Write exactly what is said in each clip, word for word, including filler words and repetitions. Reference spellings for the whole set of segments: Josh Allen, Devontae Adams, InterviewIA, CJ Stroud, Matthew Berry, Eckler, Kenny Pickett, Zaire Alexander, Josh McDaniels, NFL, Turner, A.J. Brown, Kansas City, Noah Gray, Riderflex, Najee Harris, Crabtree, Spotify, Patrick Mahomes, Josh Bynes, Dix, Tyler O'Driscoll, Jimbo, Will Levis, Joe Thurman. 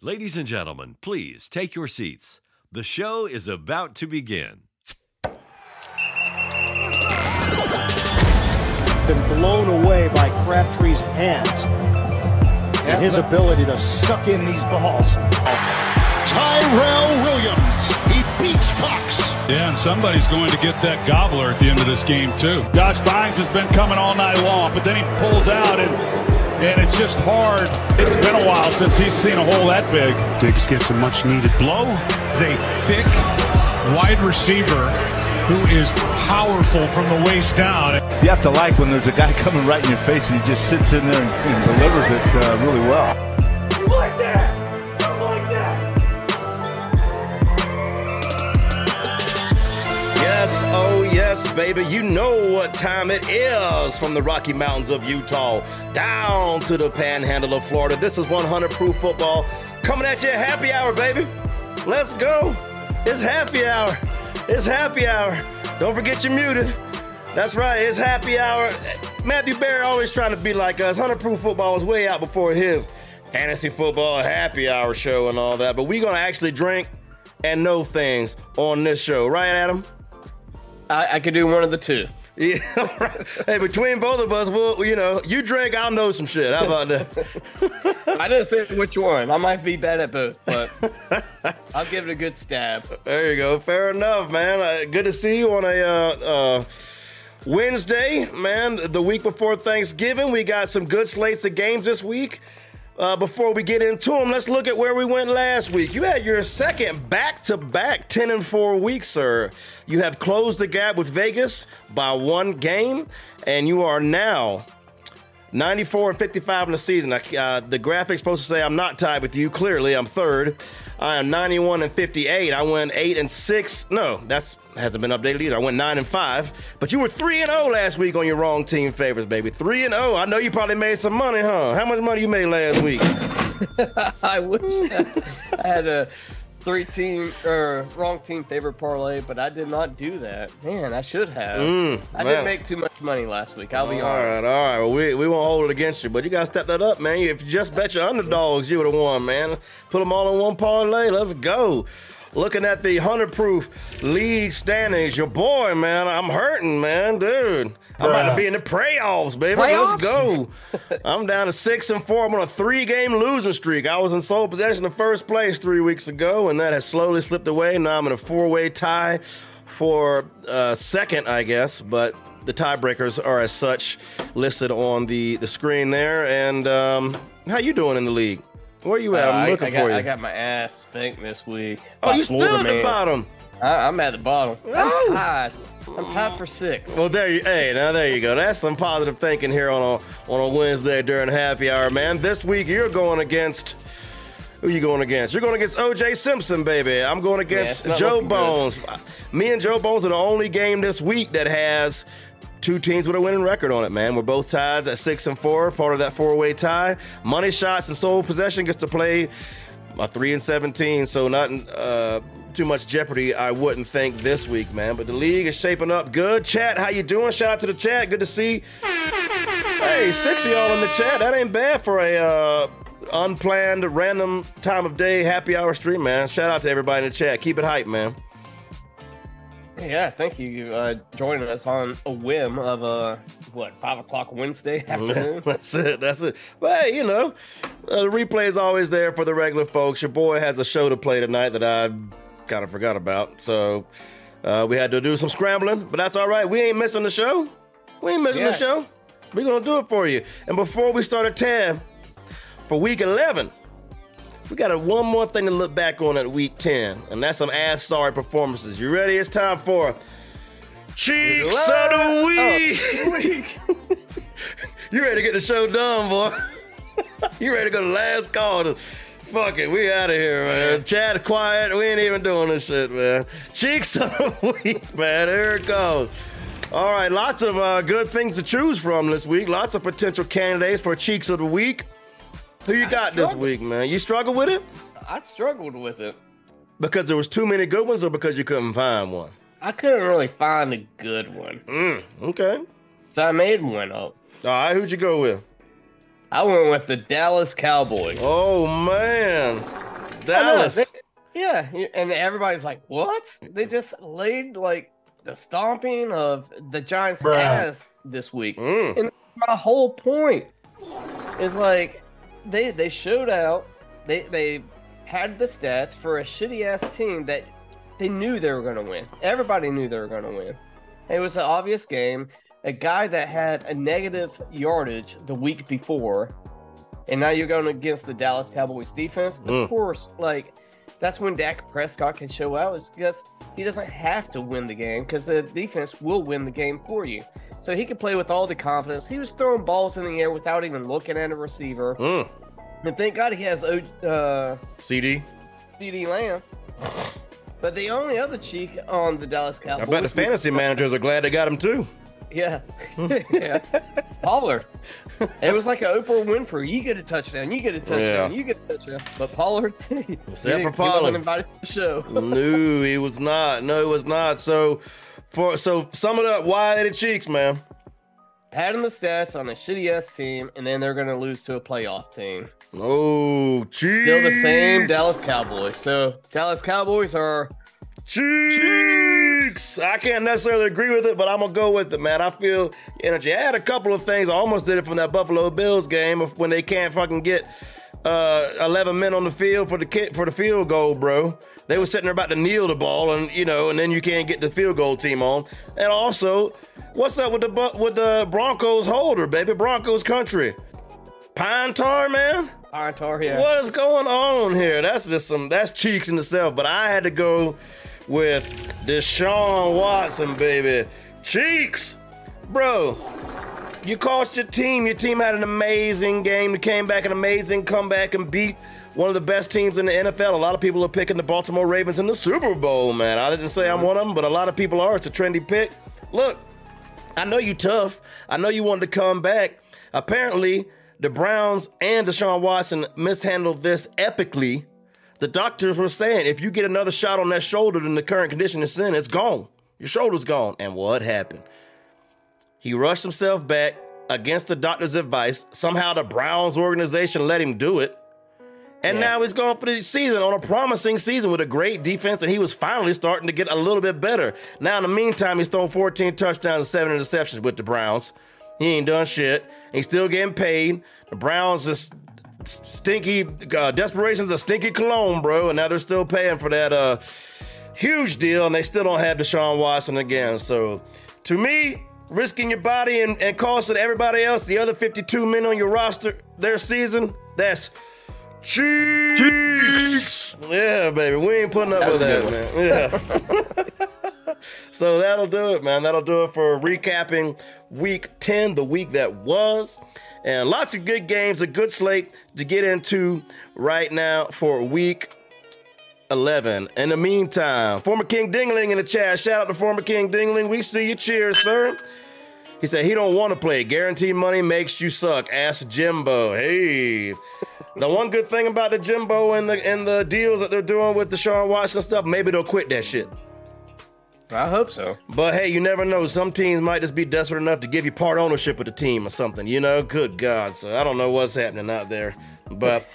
Ladies and gentlemen, please take your seats. The show is about to begin. Been blown away by Crabtree's hands and his ability to suck in these balls. Tyrell Williams, he beats Cox. Yeah, and somebody's going to get that gobbler at the end of this game, too. Josh Bynes has been coming all night long, but then he pulls out and... And it's just hard. It's been a while since he's seen a hole that big. Dix gets a much-needed blow. He's a thick wide receiver who is powerful from the waist down. You have to like when there's a guy coming right in your face and he just sits in there and, and delivers it uh, really well. You like that? You like that? Yes, oh yes, baby. You know what time it is from the Rocky Mountains of Utah. Down to the panhandle of Florida. This is one hundred proof football coming at you at happy hour, baby. Let's go. It's happy hour. It's happy hour. Don't forget you're muted. That's right. It's happy hour. Matthew Berry always trying to be like us. one hundred proof football was way out before his fantasy football happy hour show and all that. But we're going to actually drink and know things on this show. Right, Adam? I, I could do one of the two. Yeah, right. Hey, between both of us, we'll, you know, you drink, I'll know some shit. How about that? I didn't say which one. I might be bad at both, but I'll give it a good stab. There you go. Fair enough, man. Uh, good to see you on a uh, uh, Wednesday, man, the week before Thanksgiving. We got some good slates of games this week. Uh, before we get into them, let's look at where we went last week. You had your second back-to-back ten and four week, sir. You have closed the gap with Vegas by one game, and you are now ninety-four and fifty-five in the season. I, uh, the graphic's supposed to say I'm not tied with you. Clearly, I'm third. I am ninety-one and fifty-eight. I went eight and six. No, that hasn't been updated either. I went nine and five. But you were three and oh last week on your wrong team favors, baby. three and oh. I know you probably made some money, huh? How much money you made last week? I wish I, I had a three team or uh, wrong team favorite parlay, but I did not do that. Man, I should have. Mm, I man. didn't make too much money last week. I'll be all honest. All right, all right. Well, we, we won't hold it against you, but you got to step that up, man. If you just bet your underdogs, you would have won, man. Put them all in one parlay. Let's go. Looking at the one hundred proof league standings, your boy, man, I'm hurting, man, dude. I'm about to be in the playoffs, baby. Playoffs? Let's go. I'm down to six and four. I'm on a three-game losing streak. I was in sole possession of first place three weeks ago, and that has slowly slipped away. Now I'm in a four-way tie for uh, second, I guess, but the tiebreakers are as such listed on the, the screen there. And um, how you doing in the league? Where you at? Uh, I'm looking I, I got, for you. I got my ass spanked this week. Oh, you still at the bottom? I, I'm at the bottom. Oh. I'm tied. I'm tied for six. Well, there you. Hey, now there you go. That's some positive thinking here on a on a Wednesday during happy hour, man. This week you're going against. Who you going against? You're going against O J Simpson, baby. I'm going against yeah, Joe Bones. Good. Me and Joe Bones are the only game this week that has two teams with a winning record on it, man. We're both tied at six and four, part of that four-way tie. Money shots and sole possession gets to play a three and seventeen, so not uh, too much jeopardy, I wouldn't think, this week, man. But the league is shaping up good. Chat, how you doing? Shout out to the chat. Good to see. Hey, six of y'all in the chat. That ain't bad for a uh, unplanned, random time of day happy hour stream, man. Shout out to everybody in the chat. Keep it hype, man. Yeah, thank you uh, joining us on a whim of a, what, five o'clock Wednesday afternoon? That's it, that's it. But, hey, you know, uh, the replay is always there for the regular folks. Your boy has a show to play tonight that I kind of forgot about. So uh, we had to do some scrambling, but that's all right. We ain't missing the show. We ain't missing yeah. the show. We're going to do it for you. And before we start a tab for week eleven, we got one more thing to look back on at week ten, and that's some ass-sorry performances. You ready? It's time for Cheeks Love of the Week. Of the week. You ready to get the show done, boy? You ready to go to last call? To, fuck it. We out of here, man. Chad's quiet. We ain't even doing this shit, man. Cheeks of the Week, man. Here it goes. All right, lots of uh, good things to choose from this week. Lots of potential candidates for Cheeks of the Week. Who you got this week, man? You struggled with it? I struggled with it. Because there was too many good ones or because you couldn't find one? I couldn't really find a good one. Mm, okay. So I made one up. All right, who'd you go with? I went with the Dallas Cowboys. Oh, man. Dallas. Know, they, yeah, and everybody's like, what? They just laid like the stomping of the Giants' Bruh. ass this week. Mm. And my whole point is like they they showed out. They they had the stats for a shitty ass team that they knew they were going to win. Everybody knew they were going to win. It was an obvious game. A guy that had a negative yardage the week before, and now you're going against the Dallas Cowboys defense. Mm. Of course, like that's when Dak Prescott can show out. It's because he doesn't have to win the game because the defense will win the game for you. So he could play with all the confidence. He was throwing balls in the air without even looking at a receiver. Mm. And thank God he has uh, C D C D Lamb. But the only other cheek on the Dallas Cowboys. I bet the fantasy managers are glad they got him too. Yeah. Yeah. Pollard. It was like an Oprah Winfrey. You get a touchdown. You get a touchdown. Yeah. You get a touchdown. But Pollard, he, Except for Pollard. he wasn't invited to the show. No, he was not. No, he was not. So, for so sum it up. Why the cheeks, man? Adding the stats on a shitty-ass team, and then they're going to lose to a playoff team. Oh, cheeks. Still the same Dallas Cowboys. So, Dallas Cowboys are... Cheeks. Cheeks. I can't necessarily agree with it, but I'm going to go with it, man. I feel energy. I had a couple of things. I almost did it from that Buffalo Bills game when they can't fucking get uh, eleven men on the field for the kick, for the field goal, bro. They were sitting there about to kneel the ball, and you know, and then you can't get the field goal team on. And also, what's up with the with the Broncos holder, baby? Broncos country. Pine tar, man. Pine tar, yeah. What is going on here? That's just some, that's cheeks in itself, but I had to go with Deshaun Watson, baby. Cheeks, bro. You cost your team. Your team had an amazing game. They came back an amazing comeback and beat one of the best teams in the N F L. A lot of people are picking the Baltimore Ravens in the Super Bowl, man. I didn't say I'm one of them, but a lot of people are. It's a trendy pick. Look, I know you tough. I know you wanted to come back. Apparently, the Browns and Deshaun Watson mishandled this epically. The doctors were saying, if you get another shot on that shoulder than the current condition it's in, it's gone. Your shoulder's gone. And what happened? He rushed himself back against the doctor's advice. Somehow the Browns organization let him do it. And yeah. now he's going for the season on a promising season with a great defense, and he was finally starting to get a little bit better. Now, in the meantime, he's thrown fourteen touchdowns and seven interceptions with the Browns. He ain't done shit. He's still getting paid. The Browns just... stinky uh, desperation's a stinky cologne, bro, and now they're still paying for that uh huge deal, and they still don't have Deshaun Watson again. So to me, risking your body and, and costing everybody else, the other fifty-two men on your roster, their season, that's cheeks, cheeks. Yeah, baby, we ain't putting up that with that, man. Yeah. So that'll do it, man. That'll do it for recapping week ten, the week that was. And lots of good games, a good slate to get into right now for week eleven. In the meantime, former King Dingling in the chat. Shout out to former King Dingling. We see you. Cheers, sir. He said he don't want to play. Guaranteed money makes you suck. Ask Jimbo. Hey. The one good thing about the Jimbo and the and the deals that they're doing with Deshaun Watson stuff, maybe they'll quit that shit. I hope so. But hey, you never know. Some teams might just be desperate enough to give you part ownership of the team or something, you know? Good God. So I don't know what's happening out there, but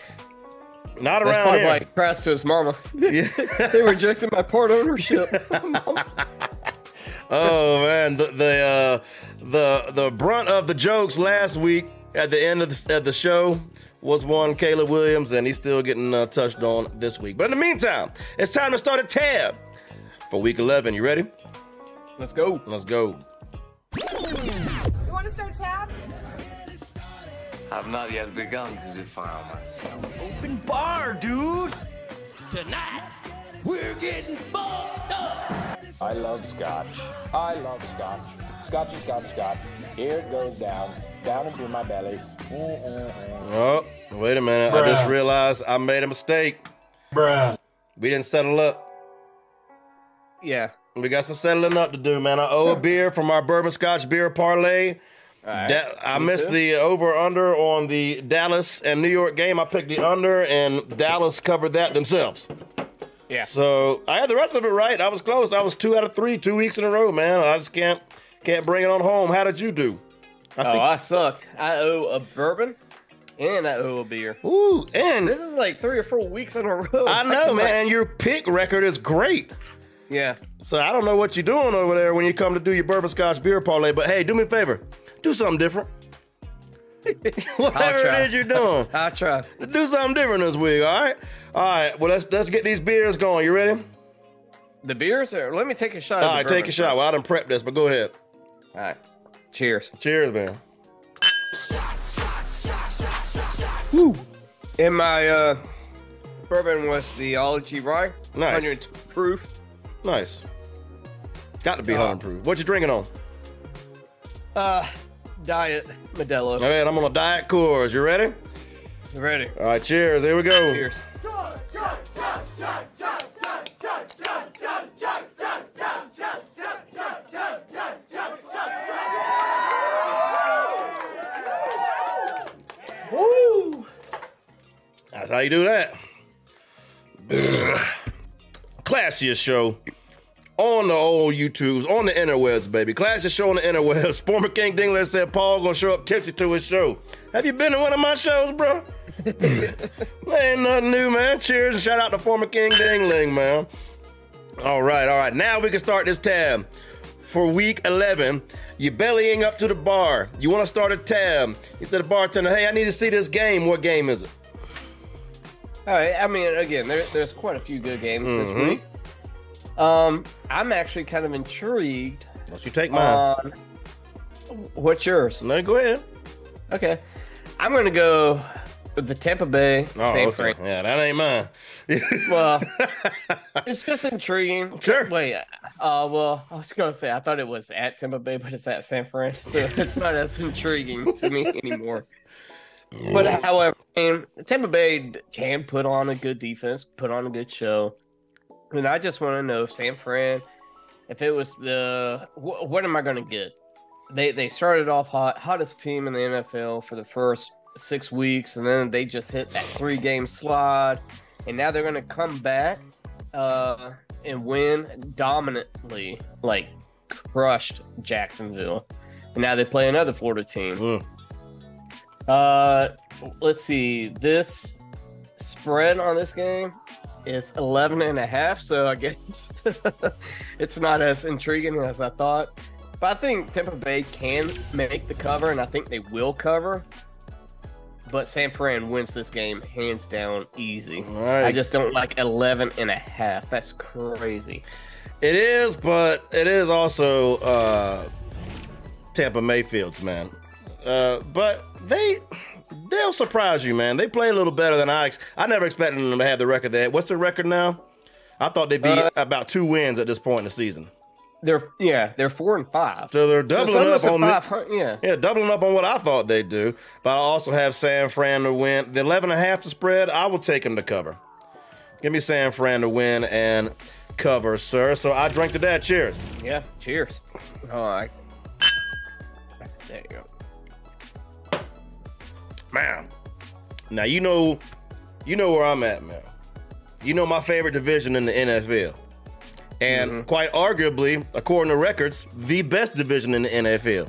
not That's around probably here. Like Christ to his mama. Yeah. They rejected my part ownership. Oh, man. The the, uh, the the brunt of the jokes last week at the end of the, at the show was one Caleb Williams, and he's still getting uh, touched on this week. But in the meantime, it's time to start a tab for week eleven. You ready? Let's go. Let's go. You want to start tab? I've not yet begun to defile myself. Open bar, dude. Tonight, we're getting fucked up. I love scotch. I love scotch. Scotchy, scotch, scotch. Here it goes down. Down into my belly. Oh, wait a minute. Bruh. I just realized I made a mistake. Bruh. We didn't settle up. Yeah. We got some settling up to do, man. I owe a beer from our Bourbon Scotch Beer Parlay. Right. Da- I Me missed too. the over-under on the Dallas and New York game. I picked the under, and Dallas covered that themselves. Yeah. So I had the rest of it right. I was close. I was two out of three, two weeks in a row, man. I just can't can't bring it on home. How did you do? I oh, think- I sucked. I owe a bourbon, And that little beer. Ooh, and this is like three or four weeks in a row. I know, I man. Like... Your pick record is great. Yeah. So I don't know what you're doing over there when you come to do your bourbon scotch beer parlay, but hey, do me a favor. Do something different. Whatever it is you're doing. I'll try. Do something different this week, all right? All right, well, let's let's get these beers going. You ready? The beers? Or let me take a shot. All right, take a shot. Well, I done prepped this, but go ahead. All right. Cheers. Cheers, man. Woo. And my uh, bourbon was the Ology Rye. Nice. one hundred proof. Nice. Got to be uh, one hundred proof. What you drinking on? Uh, Diet Modelo. All right, I'm on a Diet Coors. You ready? Ready. All right, cheers. Here we go. Cheers. Woo! That's how you do that. Classiest show on the old YouTubes, on the interwebs, baby. Classiest show on the interwebs. Former King Dingler said Paul gonna show up tipsy to his show. Have you been to one of my shows, bro? Ain't nothing new, man. Cheers and shout out to former King Dingling, man. All right, all right. Now we can start this tab for week eleven. You're bellying up to the bar. You want to start a tab. You said the bartender, hey, I need to see this game. What game is it? All right. I mean, again, there, there's quite a few good games mm-hmm. this week. Um, I'm actually kind of intrigued. Unless you take mine. What's yours? No, go ahead. Okay. I'm going to go with the Tampa Bay oh, Saint Frank. Okay. Yeah, that ain't mine. Well, it's just intriguing. Sure. Wait, uh, well, I was going to say, I thought it was at Tampa Bay, but it's at San Fran. So it's not as intriguing to me anymore. But however, and Tampa Bay can put on a good defense, put on a good show, and I just want to know if San Fran, if it was the wh what am I going to get? They they started off hot, hottest team in the N F L for the first six weeks, and then they just hit that three game slide, and now they're going to come back uh, and win dominantly, like crushed Jacksonville, and now they play another Florida team. Mm. Uh, let's see. This spread on this game is eleven and a half, so I guess it's not as intriguing as I thought. But I think Tampa Bay can make the cover, and I think they will cover. But San Fran wins this game hands down easy. Right. I just don't like eleven and a half. That's crazy. It is, but it is also uh, Tampa Mayfield's, man. Uh, but they, they'll surprise you, man. They play a little better than I. Ex I never expected them to have the record they had. What's the record now? I thought they'd be uh, about two wins at this point in the season. They're yeah, they're four and five. So they're doubling so up on five, yeah, yeah, doubling up on what I thought they'd do. But I also have San Fran to win. The eleven and a half to spread. I will take them to cover. Give me San Fran to win and cover, sir. So I drink to that. Cheers. Yeah, cheers. All right. There you go. Man, now you know, you know where I'm at, man. You know my favorite division in the N F L, and mm-hmm. quite arguably, according to records, the best division in the N F L.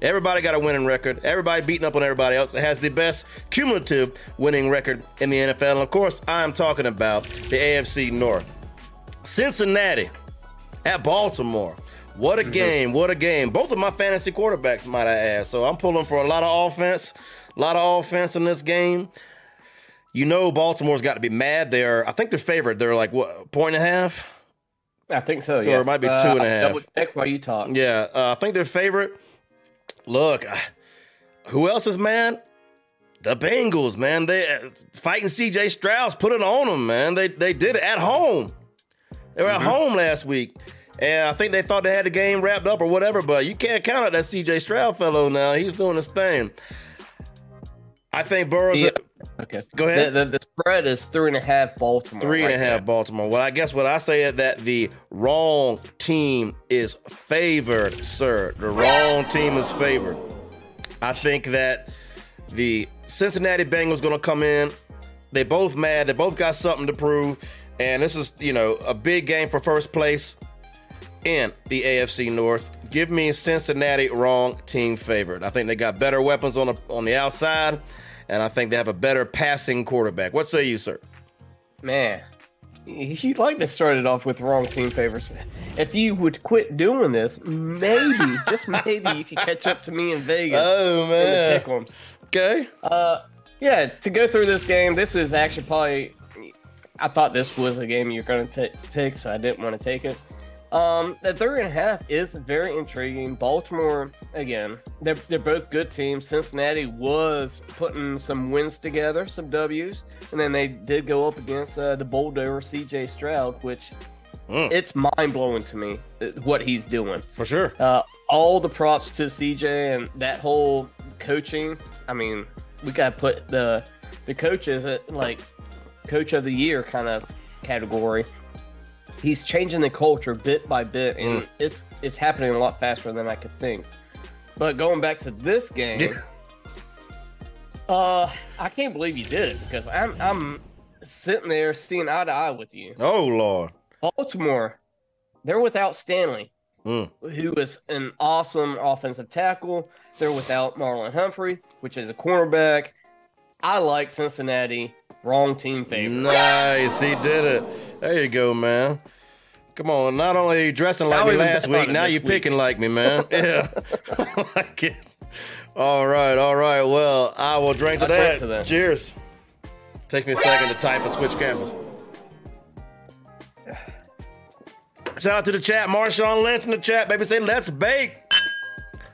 Everybody got a winning record. Everybody beating up on everybody else. It has the best cumulative winning record in the N F L. And of course, I'm talking about the A F C North. Cincinnati at Baltimore. What a mm-hmm. game! What a game! Both of my fantasy quarterbacks, might I add. So I'm pulling for a lot of offense. A lot of offense in this game. You know Baltimore's got to be mad. They're, I think they're favored. They're like, what, point and a half? I think so, yeah. Or it might be two uh, and a half. Double check while you talk. Yeah, uh, I think they're favorite. Look, who else is mad? The Bengals, man. They uh, fighting C J Stroud, put it on them, man. They, they did it at home. They were mm-hmm. at home last week. And I think they thought they had the game wrapped up or whatever, but you can't count out that C J Stroud fellow now. He's doing his thing. I think Burrow's... Yeah. Okay. Go ahead. The, the, the spread is three and a half Baltimore. Three and right a half now. Baltimore. Well, I guess what I say is that the wrong team is favored, sir. The wrong team is favored. I think that the Cincinnati Bengals going to come in. They both mad. They both got something to prove. And this is, you know, a big game for first place in the A F C North. Give me Cincinnati wrong team favored. I think they got better weapons on the, on the outside, and I think they have a better passing quarterback. What say you, sir? Man, you'd like to start it off with wrong team favors. If you would quit doing this, maybe, just maybe, you could catch up to me in Vegas. Oh, man. In the okay. Uh, yeah, to go through this game, this is actually probably – I thought this was the game you're going to take, so I didn't want to take it. Um, the third and a half is very intriguing. Baltimore, again, they're, they're both good teams. Cincinnati was putting some wins together, some W's, and then they did go up against uh, the bulldozer C J Stroud, which mm. it's mind-blowing to me what he's doing. For sure. Uh, all the props to C J and that whole coaching. I mean, we got to put the, the coaches at, like, coach of the year kind of category. He's changing the culture bit by bit, and mm. it's it's happening a lot faster than I could think. But going back to this game, uh, I can't believe you did it, because I'm I'm sitting there seeing eye to eye with you. Oh, Lord. Baltimore, they're without Stanley, mm. who is an awesome offensive tackle. They're without Marlon Humphrey, which is a cornerback. I like Cincinnati. Wrong team favorite. Nice, he did it. There you go, man. Come on, not only are you dressing like me last week, now you're picking like me, man. Yeah, I like it. All right, all right. Well, I will drink to that. Cheers. Take me a second to type and switch cameras. Shout out to the chat. Marshawn Lynch in the chat, baby. Say, let's bake.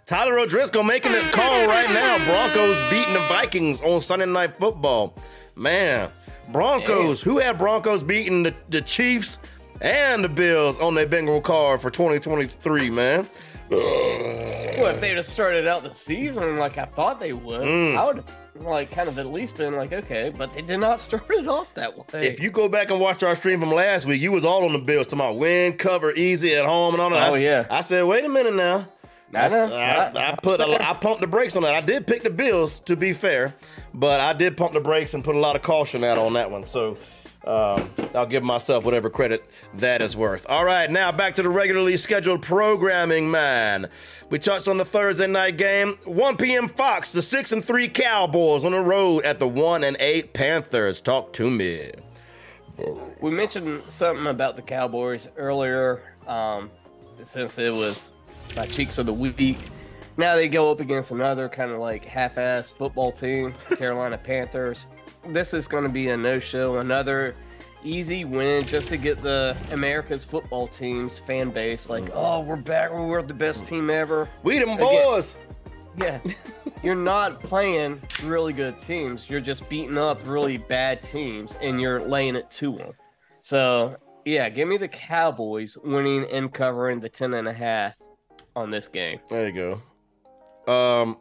Tyler O'Driscoll making it call right now. Broncos beating the Vikings on Sunday Night Football. Man, Broncos, Damn. who had Broncos beating the, the Chiefs and the Bills on their Bengal card for twenty twenty-three, man? Well, if they'd have started out the season like I thought they would, mm. I would have like, kind of at least been like, okay, but they did not start it off that way. If you go back and watch our stream from last week, you was all on the Bills talking about win, cover, easy at home and all that. Oh, I, yeah. I said, wait a minute now. I, I, I put a, I pumped the brakes on that. I did pick the Bills, to be fair, but I did pump the brakes and put a lot of caution out on that one. So um, I'll give myself whatever credit that is worth. All right, now back to the regularly scheduled programming, man. We touched on the Thursday night game. one P M Fox, the six and three Cowboys on the road at the one and eight Panthers. Talk to me. We mentioned something about the Cowboys earlier um, since it was my cheeks of the week. Now they go up against another kind of like half-ass football team, Carolina Panthers. This is going to be a no-show, another easy win just to get the America's football team's fan base like, oh, we're back, we're the best team ever. We them boys. Again, yeah. You're not playing really good teams. You're just beating up really bad teams, and you're laying it to them. So, yeah, give me the Cowboys winning and covering the ten and a half. On this game. There you go. Um,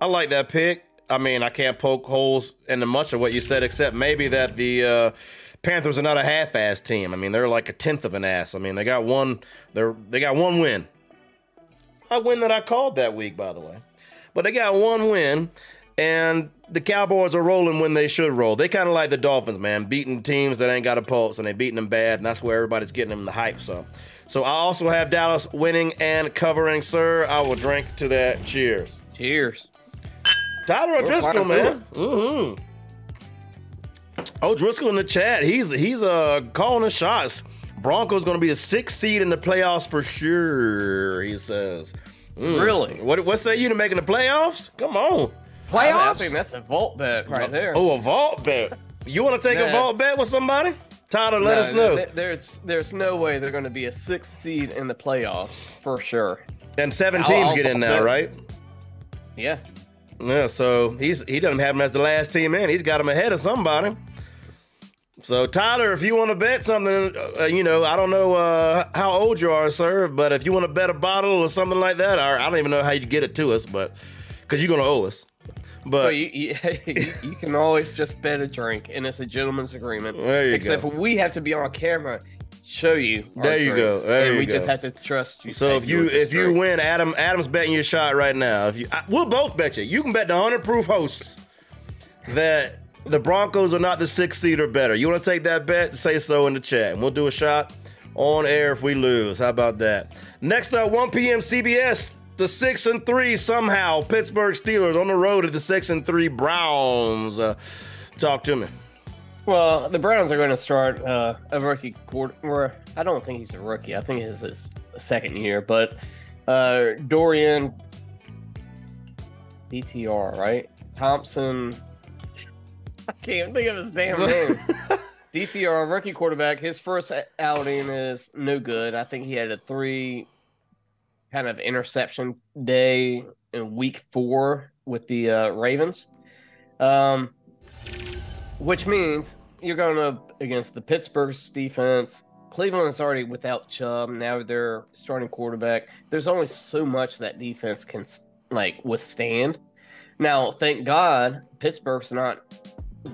I like that pick. I mean, I can't poke holes into much of what you said, except maybe that the uh, Panthers are not a half-ass team. I mean, they're like a tenth of an ass. I mean, they got one. They're they got one win. A win that I called that week, by the way. But they got one win, and the Cowboys are rolling when they should roll. They kind of like the Dolphins, man, beating teams that ain't got a pulse, and they beating them bad, and that's where everybody's getting them the hype. So. So I also have Dallas winning and covering, sir. I will drink to that. Cheers. Cheers. Tyler O'Driscoll, man. Mm-hmm. O'Driscoll in the chat. He's he's uh calling the shots. Broncos going to be a sixth seed in the playoffs for sure, he says. Mm. Really? What what say you to making the playoffs? Come on. Playoffs? I think that's a vault bet right there. Oh, a vault bet. You want to take a vault bet with somebody? Tyler, let no, us know. No, there's there's no way they're going to be a sixth seed in the playoffs for sure. And seven teams I'll, get in I'll, now, right? Yeah. Yeah. So he's he doesn't have them as the last team in. He's got them ahead of somebody. So Tyler, if you want to bet something, uh, you know, I don't know uh, how old you are, sir, but if you want to bet a bottle or something like that, or I don't even know how you get it to us, but because you're going to owe us. But well, you, you, you can always just bet a drink, and it's a gentleman's agreement. There you Except go. we have to be on camera, show you. There you drinks, go. There and you we go. just have to trust you. So if you if you drink. win, Adam Adam's betting your shot right now. If you, I, we'll both bet you. You can bet the hundred proof hosts that the Broncos are not the sixth seed or better. You want to take that bet? Say so in the chat, and we'll do a shot on air if we lose. How about that? Next up, one P M C B S. the six and three somehow Pittsburgh Steelers on the road at the six and three Browns. Uh, talk to me. Well, the Browns are going to start uh, a rookie quarter. I don't think he's a rookie. I think it's his second year, but uh, Dorian D T R, right? Thompson. I can't think of his damn name. D T R, rookie quarterback. His first outing is no good. I think he had a three kind of interception day in week four with the uh, Ravens, um, which means you're going up against the Pittsburgh's defense. Cleveland's already without Chubb. Now they're starting quarterback. There's only so much that defense can like withstand. Now, thank God, Pittsburgh's not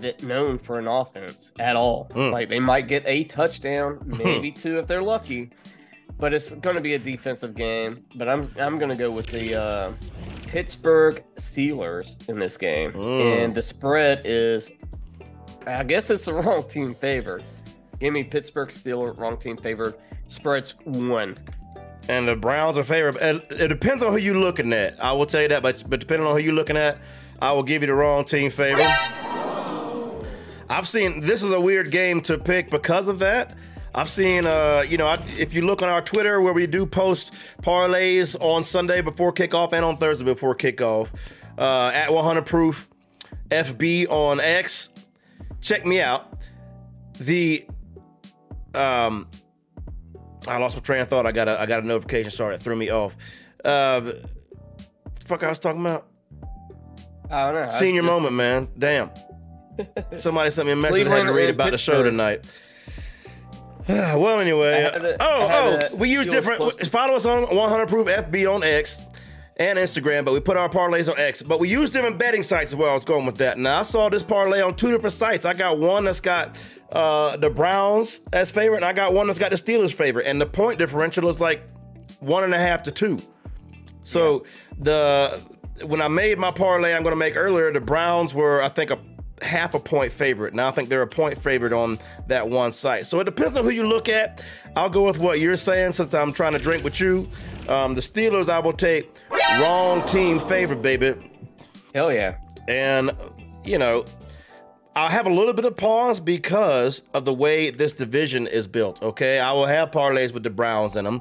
that known for an offense at all. Mm. Like, they might get a touchdown, maybe two if they're lucky, but it's going to be a defensive game. But I'm I'm going to go with the uh, Pittsburgh Steelers in this game, mm. and the spread is, I guess it's the wrong team favored. Give me Pittsburgh Steelers, wrong team favored. Spread's one. And the Browns are favored. It depends on who you're looking at. I will tell you that, but but depending on who you're looking at, I will give you the wrong team favored. I've seen, this is a weird game to pick because of that. I've seen, uh, you know, I, if you look on our Twitter where we do post parlays on Sunday before kickoff and on Thursday before kickoff, uh, at one hundred proof F B on X, check me out. The, um, I lost my train of thought. I got a, I got a notification. Sorry, it threw me off. Uh, what the fuck I was talking about? I don't know. Senior moment, just... man. Damn. Somebody sent me a message I had to read about the show tonight. Well, anyway. A, oh, oh, we use different. Follow us on one hundred proof F B on X and Instagram, but we put our parlays on X. But we use different betting sites as well. I was going with that. Now, I saw this parlay on two different sites. I got one that's got uh, the Browns as favorite, and I got one that's got the Steelers favorite. And the point differential is like one and a half to two. So, yeah. the when I made my parlay I'm going to make earlier, the Browns were, I think, a half a point favorite. Now I think they're a point favorite on that one site. So it depends on who you look at. I'll go with what you're saying since I'm trying to drink with you. Um, the Steelers I will take wrong team favorite, baby. Hell yeah. And, you know, I'll have a little bit of pause because of the way this division is built, okay? I will have parlays with the Browns in them.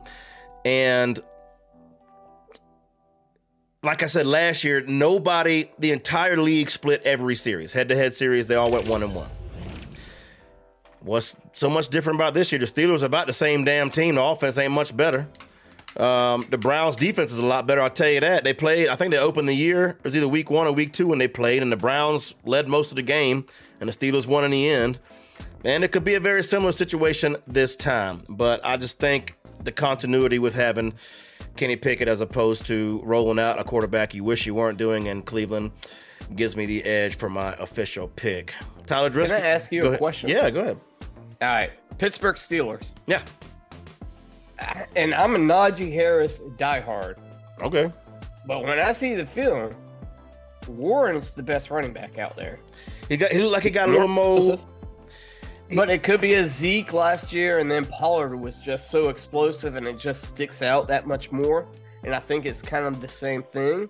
And like I said last year, nobody, the entire league split every series. Head-to-head series, they all went one and one. What's so much different about this year? The Steelers are about the same damn team. The offense ain't much better. Um, the Browns' defense is a lot better, I'll tell you that. They played, I think they opened the year, it was either week one or week two when they played, and the Browns led most of the game, and the Steelers won in the end. And it could be a very similar situation this time. But I just think the continuity with having Kenny Pickett as opposed to rolling out a quarterback you wish you weren't doing in Cleveland gives me the edge for my official pick. Tyler Driscoll. Can I ask you a question? Yeah, go ahead. All right. Pittsburgh Steelers. Yeah. And I'm a Najee Harris diehard. Okay. But when I see the film, Warren's the best running back out there. He got. He looked like he got a little more... But it could be a Zeke last year, and then Pollard was just so explosive, and it just sticks out that much more. And I think it's kind of the same thing.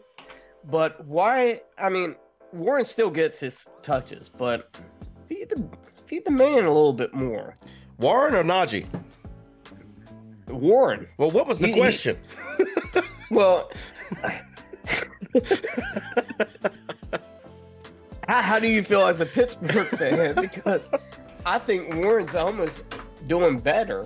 But why? I mean, Warren still gets his touches, but feed the feed the man a little bit more. Warren or Najee? Warren. Well, what was the he, question? He, well, how, how do you feel as a Pittsburgh fan? Because I think Warren's almost doing better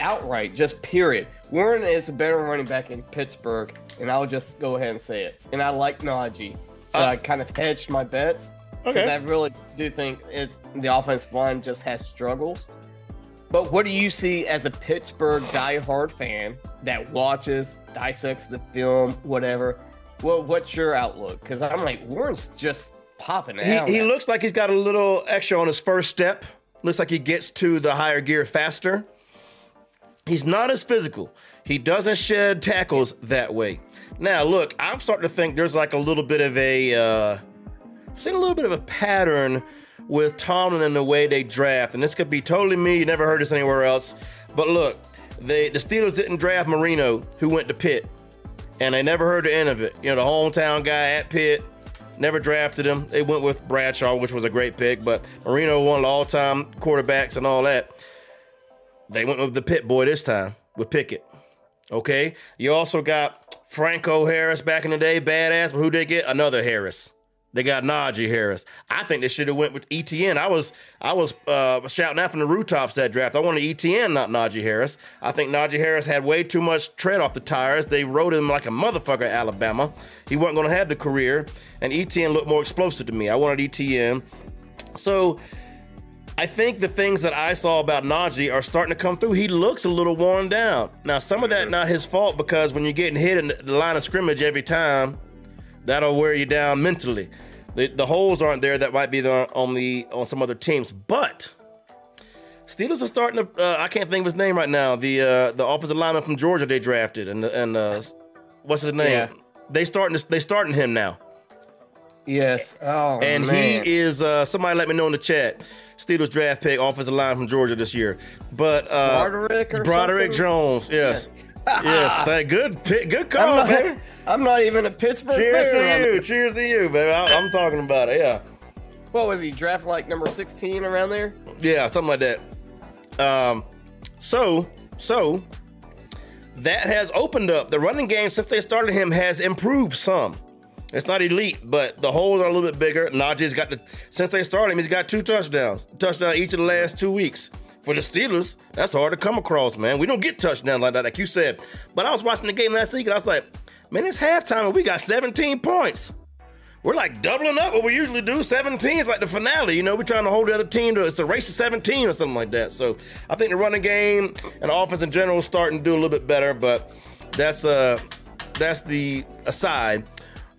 outright, just period. Warren is a better running back in Pittsburgh, and I'll just go ahead and say it. And I like Najee, so uh, I kind of hedged my bets because okay. I really do think it's, the offensive line just has struggles. But what do you see as a Pittsburgh diehard fan that watches, dissects the film, whatever? Well, what's your outlook? Because I'm like, Warren's just... popping he, he looks like he's got a little extra on his first step. Looks like he gets to the higher gear faster. He's not as physical. He doesn't shed tackles that way. Now, look, I'm starting to think there's like a little bit of a, uh, I've seen a little bit of a pattern with Tomlin and the way they draft. And this could be totally me. You never heard this anywhere else. But look, they, the Steelers didn't draft Marino, who went to Pitt. and I never heard the end of it. You know, the hometown guy at Pitt, never drafted him. They went with Bradshaw, which was a great pick, but Marino, one of the all-time quarterbacks and all that. They went with the Pitt boy this time, with Pickett. Okay? You also got Franco Harris back in the day, badass, but who did they get? Another Harris. They got Najee Harris. I think they should have went with E T N. I was I was uh, shouting out from the rooftops that draft. I wanted E T N, not Najee Harris. I think Najee Harris had way too much tread off the tires. They rode him like a motherfucker at Alabama. He wasn't going to have the career, and E T N looked more explosive to me. I wanted E T N. So I think the things that I saw about Najee are starting to come through. He looks a little worn down. Now, some of that not his fault, because when you're getting hit in the line of scrimmage every time, that'll wear you down mentally. The, the holes aren't there that might be there on the on some other teams. But Steelers are starting to. Uh, I can't think of his name right now. The uh, the offensive lineman from Georgia they drafted, and and uh, what's his name? Yeah. They starting to, they starting him now. Yes. Oh, and man. He is. Uh, somebody let me know in the chat. Steelers draft pick, offensive lineman from Georgia this year. But uh, Broderick, or Broderick Jones. Yes. Yeah. Yes, that good pick, good call, I'm not, baby. I'm not even a Pittsburgh Cheers fan. to you, cheers to you, baby. I, I'm talking about it, yeah. What was he, draft like number sixteen around there? Yeah, something like that. Um, so, so, that has opened up. The running game, since they started him, has improved some. It's not elite, but the holes are a little bit bigger. Najee's got the, since they started him, he's got two touchdowns. Touchdown each of the last two weeks. For the Steelers, that's hard to come across, man. We don't get touchdowns like that, like you said. But I was watching the game last week, and I was like, man, it's halftime, and we got seventeen points. We're like doubling up what we usually do. seventeen is like the finale. You know, we're trying to hold the other team to, it's a race to seventeen or something like that. So I think the running game and the offense in general is starting to do a little bit better, but that's uh, that's the aside.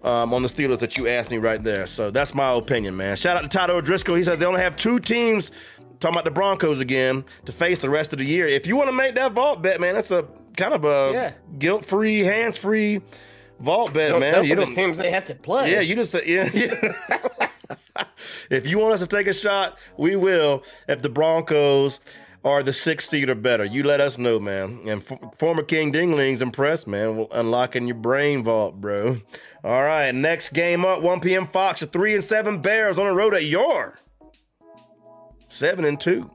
Um, on the Steelers that you asked me right there. So that's my opinion, man. Shout out to Tyler O'Driscoll. He says they only have two teams, talking about the Broncos again, to face the rest of the year. If you want to make that vault bet, man, that's a kind of a yeah. guilt-free, hands-free vault bet, don't man. Tell you don't, the teams they have to play. Yeah, you just say, yeah. yeah. If you want us to take a shot, we will. If the Broncos are the sixth seed or better, you let us know, man. And f- former King Dingling's impressed, man. We're unlocking your brain vault, bro. All right, next game up, one p.m. Fox, the three and seven Bears on the road at your seven and two,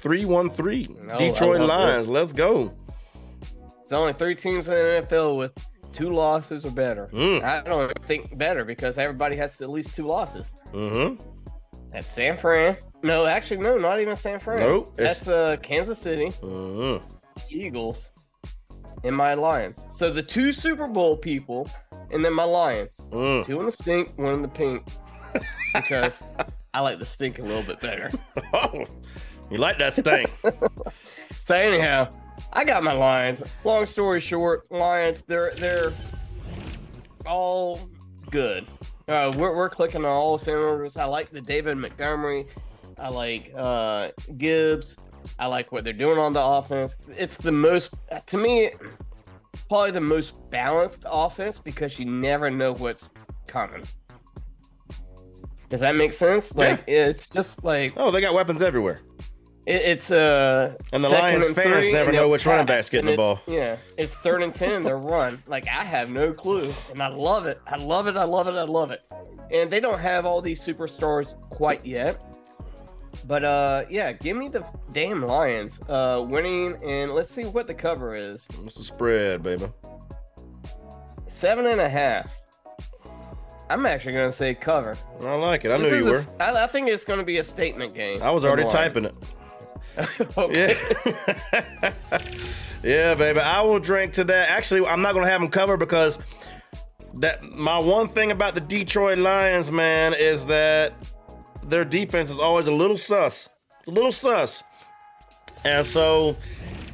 three one three no, Detroit Lions. That. Let's go. There's only three teams in the N F L with two losses or better. Mm. I don't even think better, because everybody has at least two losses. Mm-hmm. That's San Fran. No, actually, no, not even San Fran. Nope. That's uh, Kansas City, uh, Eagles, and my Lions. So the two Super Bowl people, and then my Lions. Uh, two in the stink, one in the pink. Because I like the stink a little bit better. Oh, you like that stink. So anyhow, I got my Lions. Long story short, Lions, they're they're all good. Uh, we're, we're clicking on all cylinders. I like the David Montgomery. I like uh, Gibbs. I like what they're doing on the offense. It's the most, to me, probably the most balanced offense, because you never know what's coming. Does that make sense? Like, yeah. It's just like, oh, they got weapons everywhere. It, it's uh, and the Lions and fans three, never know which running back's getting the ball. Yeah, it's third and ten. They're run. Like, I have no clue, and I love it. I love it. I love it. I love it. And they don't have all these superstars quite yet. But, uh, yeah, give me the damn Lions uh, winning, and let's see what the cover is. What's the spread, baby? Seven and a half. I'm actually going to say cover. I like it. I this knew you a, were. I, I think it's going to be a statement game. I was already typing it. Okay. Yeah. Yeah, baby. I will drink to that. Actually, I'm not going to have them cover, because that my one thing about the Detroit Lions, man, is that their defense is always a little sus. It's a little sus. And so,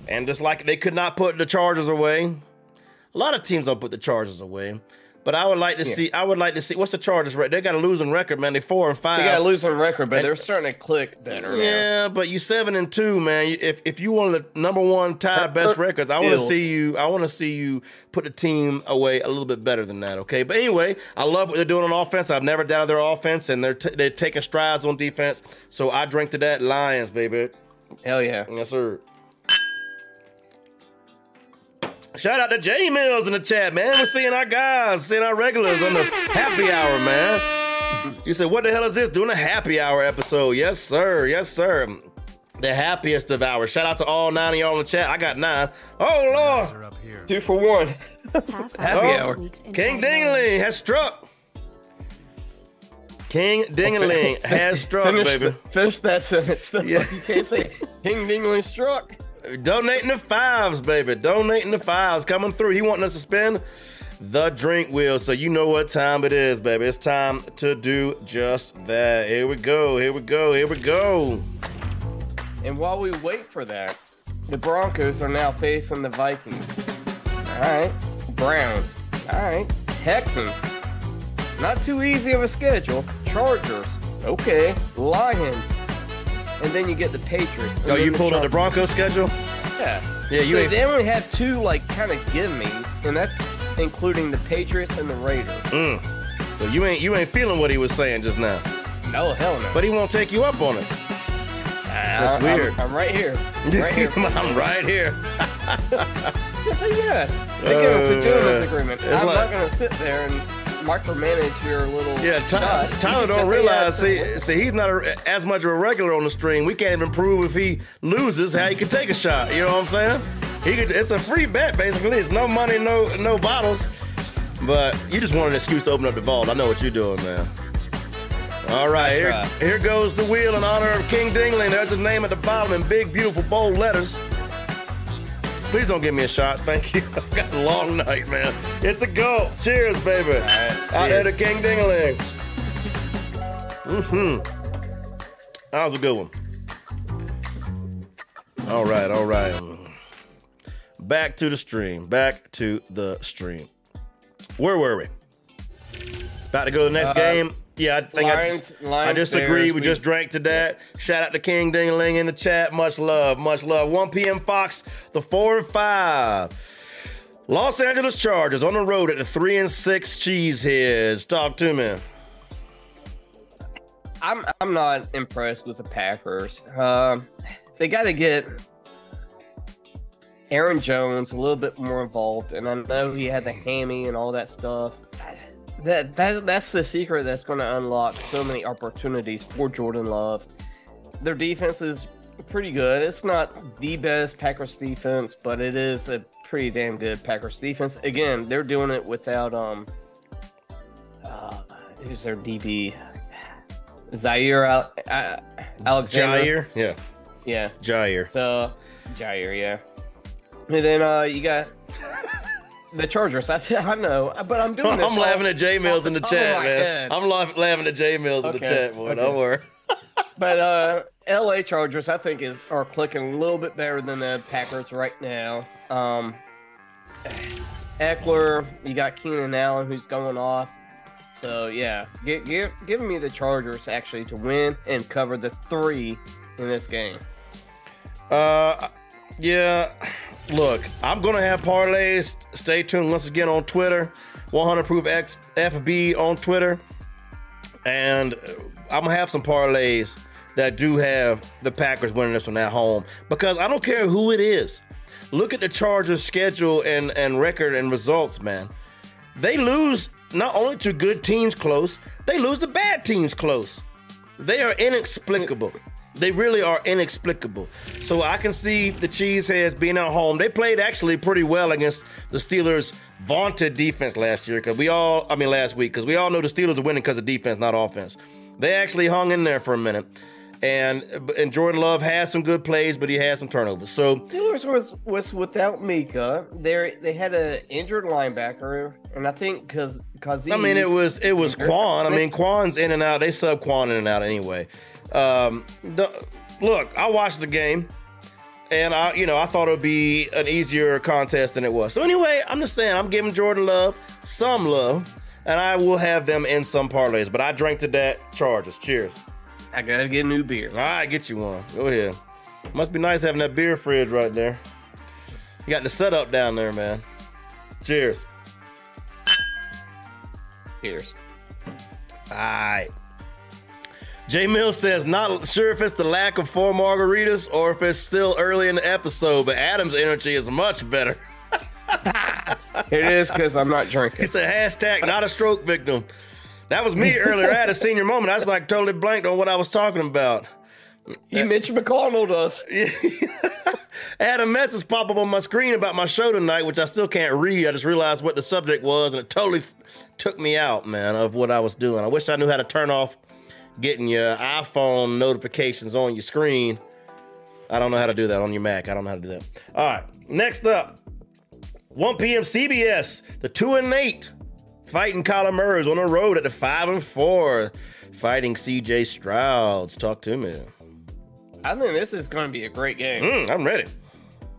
and just like they could not put the Chargers away, a lot of teams don't put the Chargers away. But I would like to yeah. see, I would like to see, what's the Chargers record? They got a losing record, man. They're four and five. They got a losing record, but and, they're starting to click better. Yeah, man. But you seven and two, man. If if you want the number one tied best records, I want to see you, I want to see you put the team away a little bit better than that, okay? But anyway, I love what they're doing on offense. I've never doubted their offense, and they're, t- they're taking strides on defense. So I drink to that. Lions, baby. Hell yeah. Yes, sir. Shout out to J Mills in the chat, man. We're seeing our guys, seeing our regulars on the happy hour, man. You said, what the hell is this? Doing a happy hour episode. Yes, sir. Yes, sir. The happiest of hours. Shout out to all nine of y'all in the chat. I got nine. Oh, Lord. Up here. Two for one. Half happy hour. King Dingley has struck. King Dingley has struck, finish baby. The, finish that sentence. Though. Yeah. You can't say King Dingley struck. Donating the fives, baby. Donating the fives. Coming through. He wanting us to spin the drink wheel. So you know what time it is, baby. It's time to do just that. Here we go. Here we go. Here we go. And while we wait for that, the Broncos are now facing the Vikings. All right. Browns. All right. Texans. Not too easy of a schedule. Chargers. Okay. Lions. And then you get the Patriots. Oh, you pulled up the Broncos schedule? Yeah. Yeah, you so ain't... They only have two, like, kind of give-me's, and that's including the Patriots and the Raiders. Mm. So you ain't you ain't feeling what he was saying just now? No, hell no. But he won't take you up on it. Uh, that's I, weird. I'm, I'm right here. I'm right here. I'm right here. Just say yes. They uh, give us a gentleman's agreement. I'm like... not going to sit there and... micromanage your little yeah Tyler, Tyler don't realize see, see he's not a, as much of a regular on the stream. We can't even prove if he loses how he can take a shot, you know what I'm saying? He could, it's a free bet basically. It's no money, no no bottles, but you just want an excuse to open up the vault. I know what you're doing, man. All right, here, here goes the wheel in honor of King Dingley. There's his name at the bottom in big beautiful bold letters. Please don't give me a shot. Thank you. I've got a long night, man. It's a go. Cheers, baby. All right. Out there to King Dingaling. Mm-hmm. That was a good one. All right, all right. Back to the stream. Back to the stream. Where were we? About to go to the next uh, game. Yeah, I think Lions, I, Lions, I disagree. Bears, we, we just drank to that. Shout out to King Ding-a-ling in the chat. Much love, much love. one p.m. Fox, the four and five. Los Angeles Chargers on the road at the three and six Cheeseheads. Talk to me. I'm I'm not impressed with the Packers. Um, they got to get Aaron Jones a little bit more involved. And I know he had the hammy and all that stuff. I, That, that that's the secret that's going to unlock so many opportunities for Jordan Love. Their defense is pretty good. It's not the best Packers defense, but it is a pretty damn good Packers defense. Again, they're doing it without um, uh, who's their D B? Zaire Al- uh, Alexander. Jair, yeah, yeah, Jair. So Jair, yeah. And then uh, you got. The Chargers, I, I know, but I'm doing this. I'm laughing at J Mills in the chat, man. I'm laughing at J Mills in the chat, boy. Don't worry. But uh, L A Chargers, I think, is are clicking a little bit better than the Packers right now. Um, Eckler, you got Keenan Allen, who's going off. So yeah, give, give, give me the Chargers actually to win and cover the three in this game. Uh, yeah. Look, I'm going to have parlays. Stay tuned once again on Twitter. one hundred proof X F B on Twitter. And I'm going to have some parlays that do have the Packers winning this one at home. Because I don't care who it is. Look at the Chargers' schedule and, and record and results, man. They lose not only to good teams close, they lose to bad teams close. They are inexplicable. They really are inexplicable. So I can see the Cheeseheads being at home. They played actually pretty well against the Steelers' vaunted defense last year. Because we all, I mean last week, because we all know the Steelers are winning because of defense, not offense. They actually hung in there for a minute. And and Jordan Love had some good plays, but he had some turnovers. So Steelers was, was without Mika. They they had an injured linebacker, and I think because I mean it was it was Kwan. I mean Kwan's in and out. They sub Kwan in and out anyway. Um, the, look, I watched the game, and I you know I thought it would be an easier contest than it was. So anyway, I'm just saying I'm giving Jordan Love some love, and I will have them in some parlays. But I drank to that Chargers. Cheers. I gotta get a new beer. All right, get you one. Go ahead. Must be nice having that beer fridge right there. You got the setup down there, man. Cheers. Cheers. All right. J Mills says, not sure if it's the lack of four margaritas or if it's still early in the episode, but Adam's energy is much better. It is because I'm not drinking. It's a hashtag, not a stroke victim. That was me earlier. I had a senior moment. I was like totally blanked on what I was talking about. You mentioned McConnell does. I had a message pop up on my screen about my show tonight, which I still can't read. I just realized what the subject was, and it totally f- took me out, man, of what I was doing. I wish I knew how to turn off getting your iPhone notifications on your screen. I don't know how to do that on your Mac. I don't know how to do that. All right, next up, one p.m. C B S, the two and eight fighting Kyler Murray's on the road at the five and four fighting C J Stroud's. Talk to me. I think this is going to be a great game. Mm, I'm ready.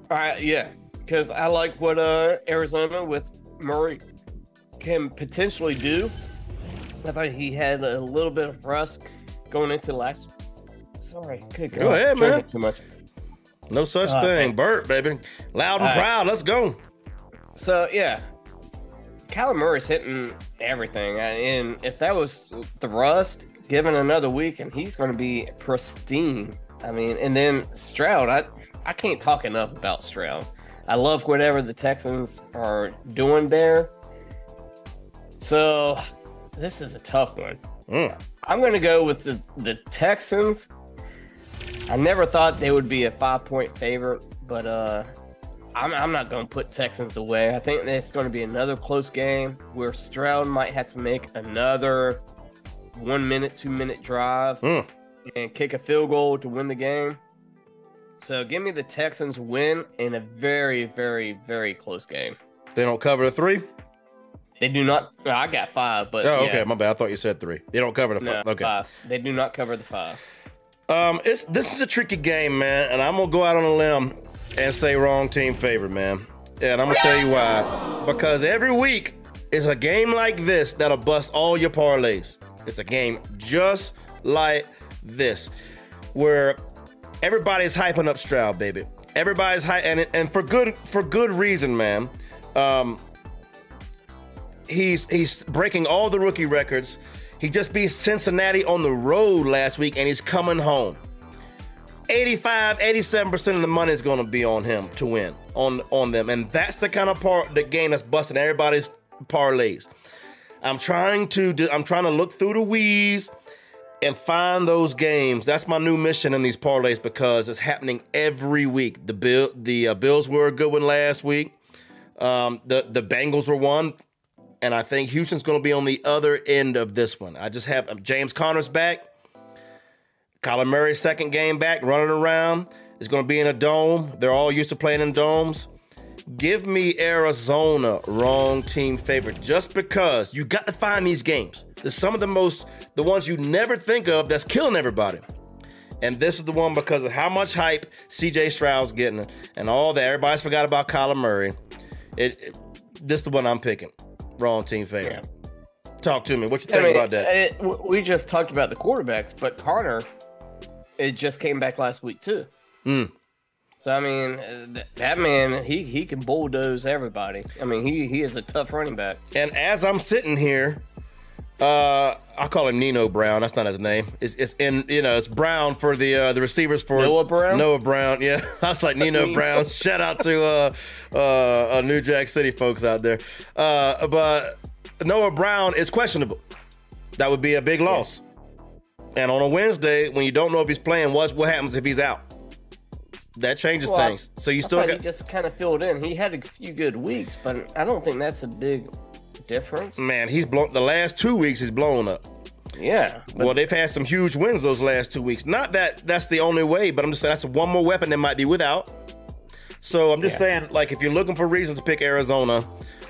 All right, yeah, because I like what uh, Arizona with Murray can potentially do. I thought he had a little bit of rust going into last. Sorry, good go ahead, man. Too much. No such uh, thing. Burt, baby, loud and proud. Right. Let's go. So yeah, Kyler Murray's hitting everything, and if that was the rust, given another week, and he's going to be pristine. I mean, and then Stroud, I I can't talk enough about Stroud. I love whatever the Texans are doing there. So this is a tough one. Mm. I'm going to go with the, the Texans. I never thought they would be a five-point favorite, but uh, I'm, I'm not going to put Texans away. I think it's going to be another close game where Stroud might have to make another one-minute, two-minute drive. Mm. And kick a field goal to win the game. So give me the Texans win in a very, very, very close game. They don't cover the three? They do not. I got five, but oh, okay, yeah. My bad. I thought you said three. They don't cover the no, five. Okay, five. They do not cover the five. Um, it's this is a tricky game, man, and I'm gonna go out on a limb and say wrong team favorite, man. And I'm gonna tell you why. Because every week is a game like this that'll bust all your parlays. It's a game just like this, where everybody's hyping up Stroud, baby. Everybody's hype, and and for good for good reason, man. Um, he's he's breaking all the rookie records. He just beat Cincinnati on the road last week, and he's coming home. eighty-five, eighty-seven percent of the money is going to be on him to win on on them, and that's the kind of part the game that's busting everybody's parlays. I'm trying to do, I'm trying to look through the weeds and find those games. That's my new mission in these parlays because it's happening every week. The Bill, the uh, Bills were a good one last week. Um, the the Bengals were one, and I think Houston's going to be on the other end of this one. I just have um, James Conner's back. Kyler Murray's second game back, running around. It's going to be in a dome. They're all used to playing in domes. Give me Arizona, wrong team favorite, just because you got to find these games. There's some of the most, the ones you never think of that's killing everybody. And this is the one because of how much hype C J Stroud's getting and all that. Everybody's forgot about Kyler Murray. It, it This is the one I'm picking, wrong team favorite. Yeah. Talk to me. What you think I mean, about that? It, we just talked about the quarterbacks, but Carter, it just came back last week too. Hmm. So, I mean, that man, he, he can bulldoze everybody. I mean, he, he is a tough running back. And as I'm sitting here, uh, I call him Nino Brown. That's not his name. It's it's in you know it's Brown for the uh, the receivers for Noah Brown. Noah Brown, yeah. I was like Nino Brown. Shout out to uh, uh, uh, New Jack City folks out there. Uh, but Noah Brown is questionable. That would be a big loss. Yeah. And on a Wednesday, when you don't know if he's playing, what what happens if he's out? That changes well, things. So you I still got. He just kind of filled in. He had a few good weeks, but I don't think that's a big difference. Man, he's blown. The last two weeks, he's blown up. Yeah. But... Well, they've had some huge wins those last two weeks. Not that that's the only way, but I'm just saying that's one more weapon they might be without. So I'm just yeah. saying, like, if you're looking for reasons to pick Arizona,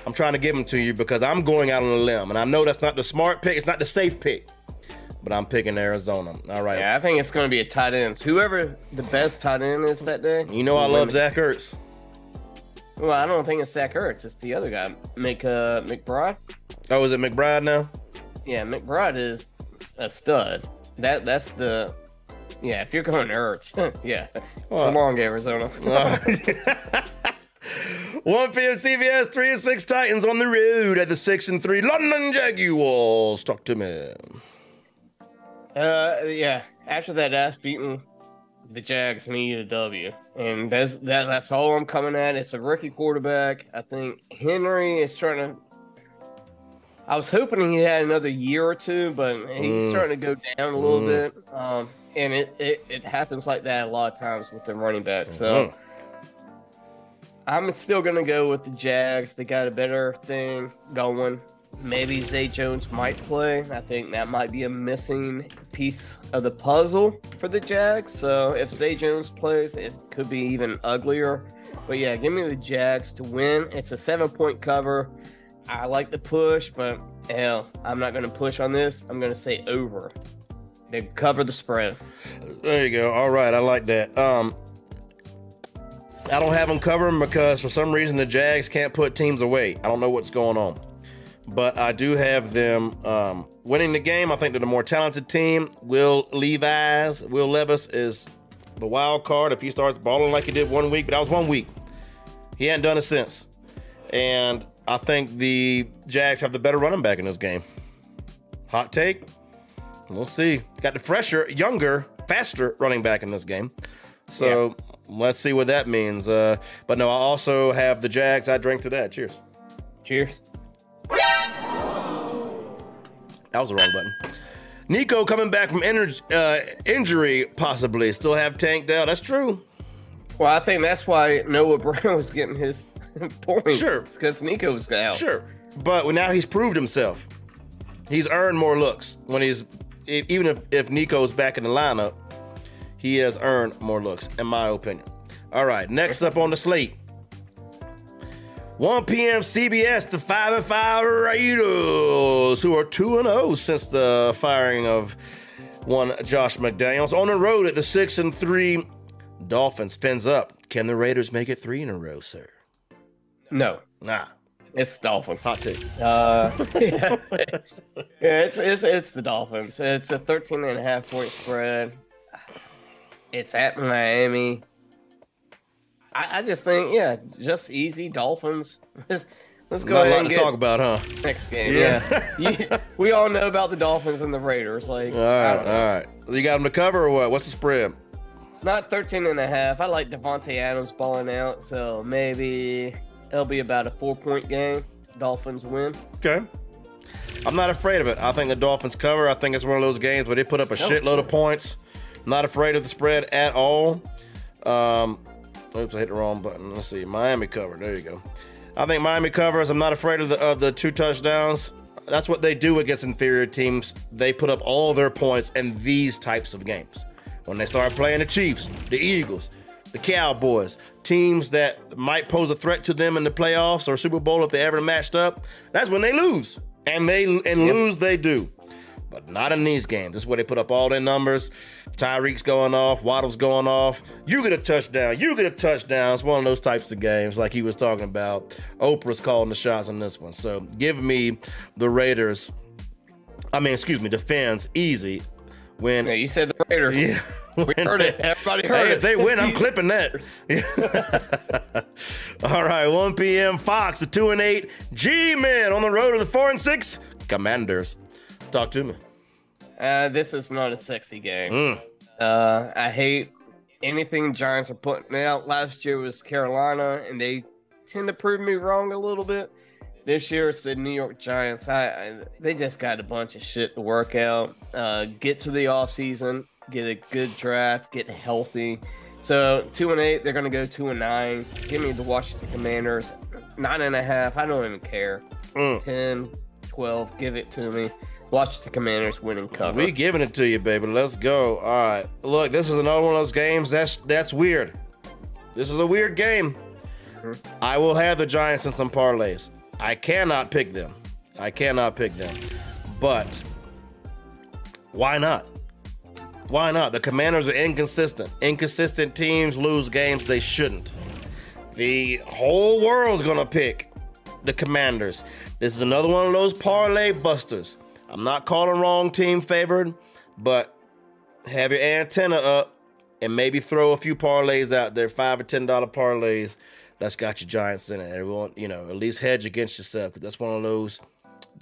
I'm trying to give them to you because I'm going out on a limb, and I know that's not the smart pick. It's not the safe pick. But I'm picking Arizona. All right. Yeah, I think it's going to be a tight end. Whoever the best tight end is that day. You know I love Zach Ertz. Well, I don't think it's Zach Ertz. It's the other guy, Mc, uh, McBride. Oh, is it McBride now? Yeah, McBride is a stud. That That's the... Yeah, if you're going to Ertz. yeah. Well, it's a long Arizona. one p.m. C B S, three and six Titans on the road at the six and three London Jaguars. Talk to me. Uh yeah, after that ass beating the Jags need a W, and that's that. That's all I'm coming at. It's a rookie quarterback. I think Henry is trying to. I was hoping he had another year or two, but he's mm. starting to go down a little mm. bit. Um, and it, it, it happens like that a lot of times with the running back. So mm. I'm still going to go with the Jags. They got a better thing going. Maybe Zay Jones might play. I think that might be a missing piece of the puzzle for the Jags. So if Zay Jones plays, it could be even uglier. But yeah, give me the Jags to win. It's a seven-point cover. I like the push, but hell, I'm not going to push on this. I'm going to say over. They cover the spread. There you go. All right. I like that. Um, I don't have them covering because for some reason the Jags can't put teams away. I don't know what's going on. But I do have them um, winning the game. I think they're the more talented team. Will Levis, Will Levis is the wild card if he starts balling like he did one week. But that was one week. He hadn't done it since. And I think the Jags have the better running back in this game. Hot take. We'll see. Got the fresher, younger, faster running back in this game. So yeah. Let's see what that means. Uh, but no, I also have the Jags. I drink to that. Cheers. Cheers. That was the wrong button. Nico coming back from energy, uh, injury, possibly. Still have Tank down. That's true. Well, I think that's why Noah Brown was getting his points. Sure. It's because Nico was out. Sure. But now he's proved himself. He's earned more looks. When he's, even if, if Nico's back in the lineup, he has earned more looks, in my opinion. All right. Next up on the slate. one p.m. C B S, the five and five Raiders, who are two and oh since the firing of one Josh McDaniels. On the road at the six and three Dolphins. Fins up. Can the Raiders make it three in a row, sir? No. Nah. It's Dolphins. Hot take. Uh, yeah. yeah, it's it's it's the Dolphins. It's a thirteen and a half point spread. It's at Miami. I just think, yeah, just easy Dolphins. Let's, let's go Not ahead and get talk about, huh? Next game, yeah. yeah. You, we all know about the Dolphins and the Raiders. Like, all right, all right. You got them to cover or what? What's the spread? Not thirteen and a half. I like Devontae Adams balling out, so maybe it'll be about a four-point game. Dolphins win. Okay. I'm not afraid of it. I think the Dolphins cover. I think it's one of those games where they put up a shitload of points. Not afraid of the spread at all. Um... Oops, I hit the wrong button. Let's see. Miami cover. There you go. I think Miami covers. I'm not afraid of the of the two touchdowns. That's what they do against inferior teams. They put up all their points in these types of games. When they start playing the Chiefs, the Eagles, the Cowboys, teams that might pose a threat to them in the playoffs or Super Bowl if they ever matched up, that's when they lose. And they and yep. lose they do. But not in these games. This is where they put up all their numbers. Tyreek's going off. Waddle's going off. You get a touchdown. You get a touchdown. It's one of those types of games like he was talking about. Oprah's calling the shots on this one. So give me the Raiders. I mean, excuse me, the fans easy. When yeah, you said the Raiders. Yeah. We heard it. Everybody heard hey, it. If they win, I'm clipping that. All right, one p.m. Fox, the two and eight G-Men on the road to the four and six Commanders. Talk to me. Uh, this is not a sexy game. Mm. Uh, I hate anything Giants are putting out. Last year was Carolina, and they tend to prove me wrong a little bit. This year it's the New York Giants. I, I they just got a bunch of shit to work out. Uh, get to the offseason, get a good draft, get healthy. So two and eight, they're gonna go two and nine. Give me the Washington Commanders, nine and a half. I don't even care. Mm. ten, twelve, give it to me. Watch the Commanders winning cover. We giving it to you, baby. Let's go. All right. Look, this is another one of those games. That's that's weird. This is a weird game. Mm-hmm. I will have the Giants in some parlays. I cannot pick them. I cannot pick them. But why not? Why not? The Commanders are inconsistent. Inconsistent teams lose games they shouldn't. The whole world's going to pick the Commanders. This is another one of those parlay busters. I'm not calling wrong team favored, but have your antenna up and maybe throw a few parlays out there, five or ten dollar parlays. That's got your Giants in it. Everyone, you know, at least hedge against yourself because that's one of those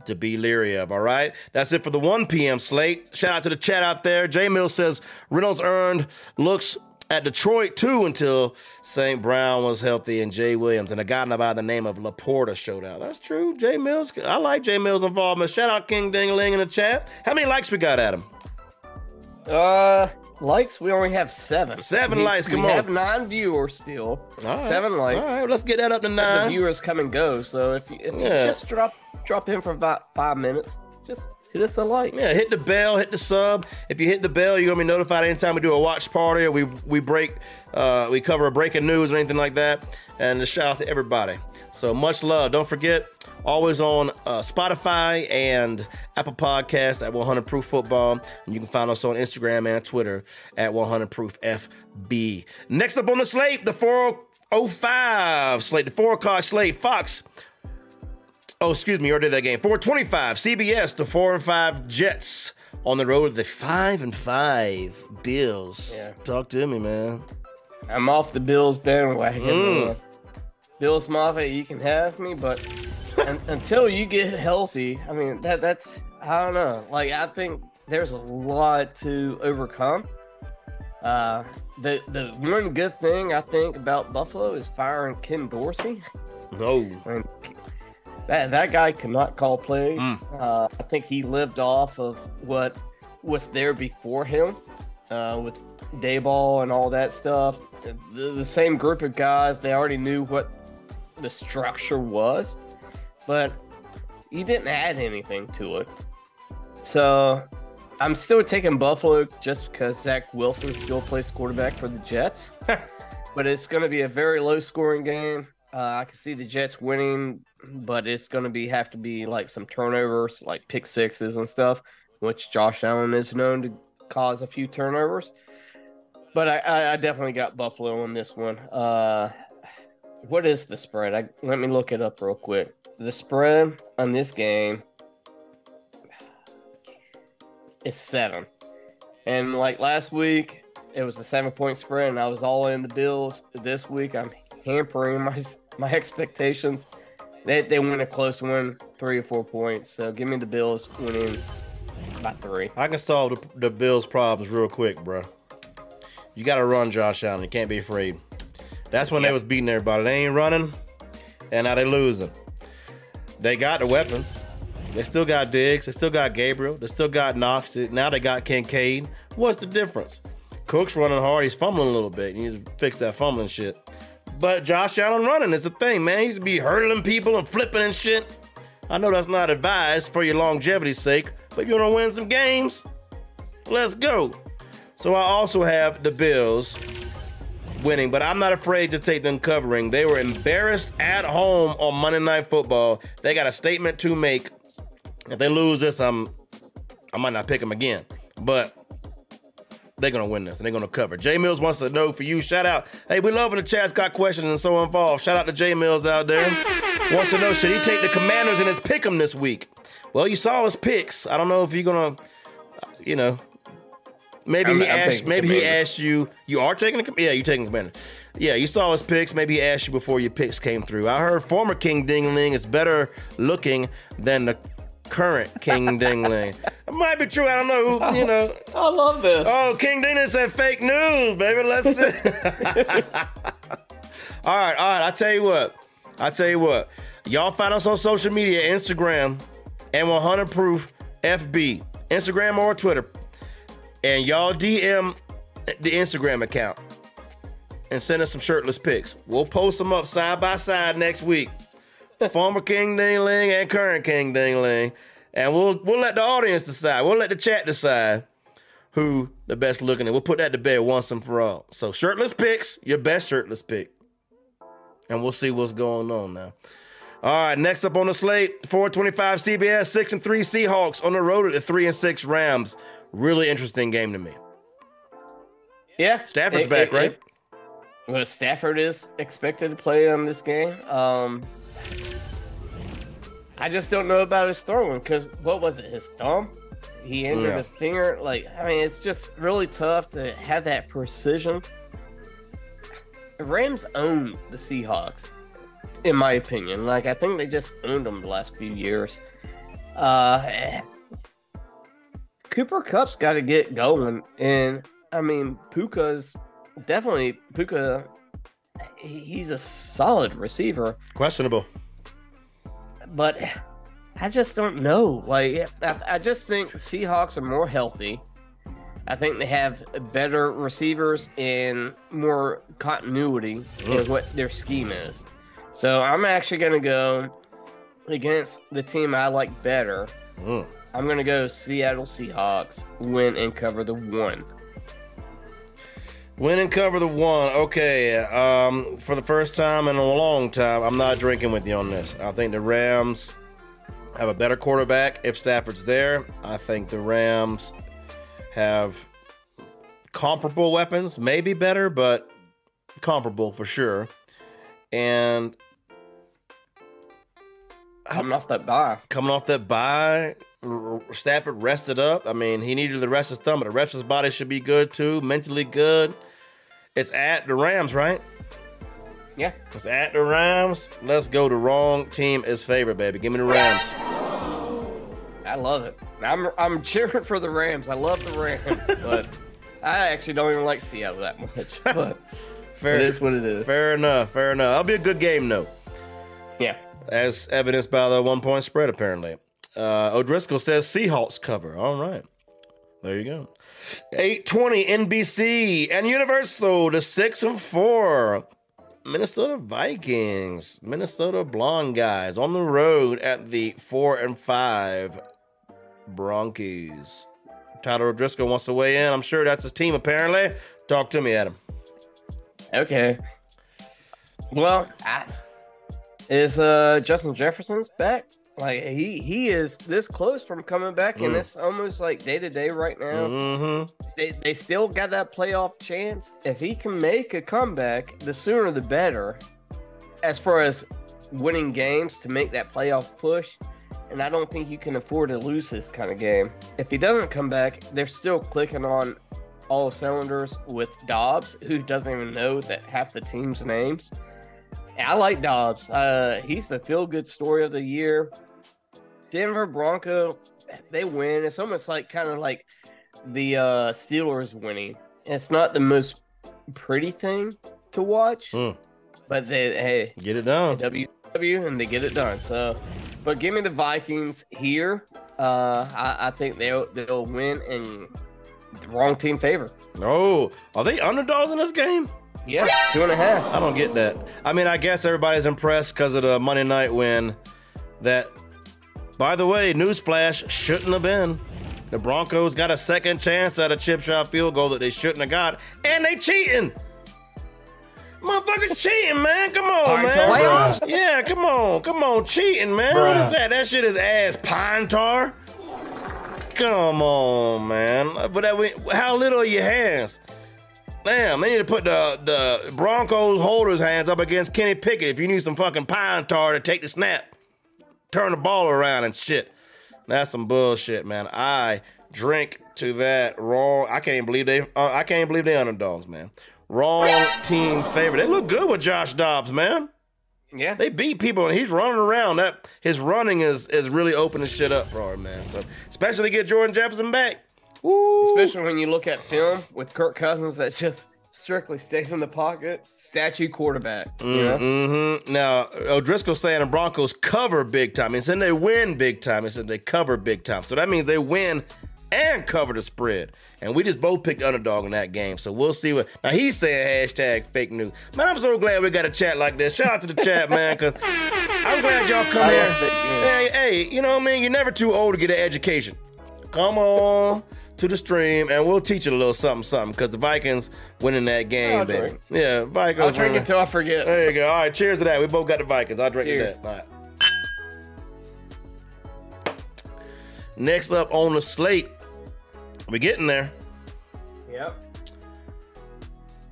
to be leery of. All right, that's it for the one p m slate. Shout out to the chat out there. J Mill says Reynolds earned looks at Detroit, too, until Saint Brown was healthy and Jay Williams. And a guy by the name of LaPorta showed out. That's true. Jay Mills. I like Jay Mills' involvement. Shout out King Ding-a-Ling in the chat. How many likes we got, Adam? Uh, likes? We only have seven. Seven we, likes. Come we on. We have nine viewers still. Right. Seven likes. All right, let's get that up to nine. The viewers come and go. So if you, if yeah. you just drop, drop in for about five minutes, just... hit us a like. Yeah, hit the bell, hit the sub. If you hit the bell, you're gonna be notified anytime we do a watch party or we we break, uh, we cover a breaking news or anything like that. And a shout out to everybody. So much love. Don't forget, always on uh, Spotify and Apple Podcasts at one hundred Proof Football. And you can find us on Instagram and Twitter at one hundred Proof F B. Next up on the slate, the four oh five slate, the four o'clock slate, Fox. Oh, excuse me, you already did that game. four twenty-five, C B S, the four and five Jets on the road to the five and five Bills. Yeah. Talk to me, man. I'm off the Bills bandwagon. Mm. Bills Mafia, you can have me, but un until you get healthy, I mean, that that's, I don't know. Like, I think there's a lot to overcome. Uh, the, the one good thing I think about Buffalo is firing Ken Dorsey. No. And, That, that guy could not call plays. Mm. Uh, I think he lived off of what was there before him uh, with Dayball and all that stuff. The, the same group of guys, they already knew what the structure was, but he didn't add anything to it. So I'm still taking Buffalo just because Zach Wilson still plays quarterback for the Jets. But it's going to be a very low-scoring game. Uh, I can see the Jets winning, but it's going to be have to be like some turnovers, like pick sixes and stuff, which Josh Allen is known to cause a few turnovers. But I, I, I definitely got Buffalo on this one. Uh, what is the spread? I, let me look it up real quick. The spread on this game is seven. And like last week, it was a seven-point spread, and I was all in the Bills. This week, I'm hampering my my expectations. They they win a close one, three or four points. So give me the Bills winning by three. I can solve the, the Bills' problems real quick, bro. You got to run, Josh Allen. You can't be afraid. That's when yep. they was beating everybody. They ain't running, and now they losing. They got the weapons. They still got Diggs. They still got Gabriel. They still got Knox. Now they got Kincaid. What's the difference? Cook's running hard. He's fumbling a little bit. You need to fix that fumbling shit. But Josh Allen running is a thing, man. He used to be hurdling people and flipping and shit. I know that's not advised for your longevity's sake, but you're going to win some games. Let's go. So I also have the Bills winning, but I'm not afraid to take them covering. They were embarrassed at home on Monday Night Football. They got a statement to make. If they lose this, I'm, I might not pick them again. But... they're going to win this, and they're going to cover. Jay Mills wants to know for you. Shout out. Hey, we love when the chat's got questions and so involved. Shout out to Jay Mills out there. Wants to know, should he take the Commanders in his pick'em this week? Well, you saw his picks. I don't know if you're going to, you know, maybe I'm, he I'm asked Maybe he asked you. You are taking the Yeah, you're taking the Commanders. Yeah, you saw his picks. Maybe he asked you before your picks came through. I heard former King Ding-a-Ling is better looking than the current King Ding-a-Ling. It might be true. I don't know. Who, you know. I love this. Oh, King Ding-a-Ling said fake news, baby. Let's see. all right, all right. I tell you what. I tell you what. Y'all find us on social media, Instagram, and one hundred Proof F B, Instagram or Twitter, and y'all D M the Instagram account and send us some shirtless pics. We'll post them up side by side next week. Former King Ding-a-Ling and current King Ding-a-Ling. And we'll we'll let the audience decide. We'll let the chat decide who the best looking is. We'll put that to bed once and for all. So shirtless picks, your best shirtless pick. And we'll see what's going on now. All right, next up on the slate, four twenty-five C B S, six and three Seahawks on the road at the three and six Rams. Really interesting game to me. Yeah. Stafford's it, back, it, right? It, well, Stafford is expected to play on this game. Um I just don't know about his throwing because what was it? His thumb? He injured yeah. a finger. Like, I mean, it's just really tough to have that precision. The Rams own the Seahawks, in my opinion. Like, I think they just owned them the last few years. Uh, Cooper Kupp's got to get going. And, I mean, Puka's definitely Puka, he's a solid receiver. Questionable. But I just don't know. Like, I, I just think Seahawks are more healthy. I think they have better receivers and more continuity in what their scheme is. So I'm actually going to go against the team I like better. Mm. I'm going to go Seattle Seahawks, win and cover the one. Win and cover the one. Okay. Um, for the first time in a long time, I'm not drinking with you on this. I think the Rams have a better quarterback if Stafford's there. I think the Rams have comparable weapons, maybe better, but comparable for sure. And coming off that bye. Coming off that bye, Stafford rested up. I mean, he needed to rest his thumb, but the rest of his body should be good too, mentally good. It's at the Rams, right? Yeah. It's at the Rams. Let's go. The wrong team is favored, baby. Give me the Rams. I love it. I'm I'm cheering for the Rams. I love the Rams, but I actually don't even like Seattle that much. But fair, it is what it is. Fair enough. Fair enough. That'll be a good game, though. Yeah. As evidenced by the one-point spread, apparently. Uh, O'Driscoll says Seahawks cover. All right. There you go. eight twenty N B C and Universal to six and four. Minnesota Vikings, Minnesota Blonde guys on the road at the four and five Broncos. Tyler O'Driscoll wants to weigh in. I'm sure that's his team, apparently. Talk to me, Adam. Okay. Well, I, is uh, Justin Jefferson's back? Like, he, he is this close from coming back, mm. and it's almost like day-to-day right now. Mm-hmm. They they still got that playoff chance. If he can make a comeback, the sooner the better, as far as winning games to make that playoff push. And I don't think you can afford to lose this kind of game. If he doesn't come back, they're still clicking on all cylinders with Dobbs, who doesn't even know that half the team's names. I like Dobbs. Uh, he's the feel-good story of the year. Denver Bronco, they win. It's almost like kind of like the uh, Steelers winning. It's not the most pretty thing to watch, mm. but they hey get it done. W W and they get it done. So, but give me the Vikings here. Uh, I, I think they'll they'll win in the wrong team favor. No, are they underdogs in this game? Yeah, two and a half. I don't get that. I mean, I guess everybody's impressed because of the Monday night win that, by the way, newsflash, shouldn't have been. The Broncos got a second chance at a chip shot field goal that they shouldn't have got, and they cheating. Motherfuckers cheating, man. Come on, pine man. Tar, yeah, come on. Come on, cheating, man. Bruh. What is that? That shit is ass. Pine tar? Come on, man. But that we, how little are your hands? Damn, they need to put the, the Broncos holders' hands up against Kenny Pickett if you need some fucking pine tar to take the snap. Turn the ball around and shit. That's some bullshit, man. I drink to that wrong. I can't believe they, uh, I can't believe they underdogs, man. Wrong team favorite. They look good with Josh Dobbs, man. Yeah. They beat people, and he's running around. That his running is, is really opening shit up for him, man. So, especially to get Jordan Jefferson back. Woo. Especially when you look at film with Kirk Cousins that just strictly stays in the pocket, statue quarterback. Mm, you know? Mm-hmm. Now, O'Driscoll saying the Broncos cover big time. He said they win big time. He said they cover big time. So that means they win and cover the spread. And we just both picked underdog in that game. So we'll see what. Now, he's saying hashtag fake news. Man, I'm so glad we got a chat like this. Shout out to the chat, man, because I'm glad y'all come here. Hey, hey, you know what I mean? You're never too old to get an education. Come on. To the stream, and we'll teach you a little something, something, because the Vikings winning that game, I'll baby. Drink. Yeah, Vikings. I'll drink until I forget. There you go. All right, cheers to that. We both got the Vikings. I'll drink cheers. To that. All right. Next up on the slate, we're getting there. Yep.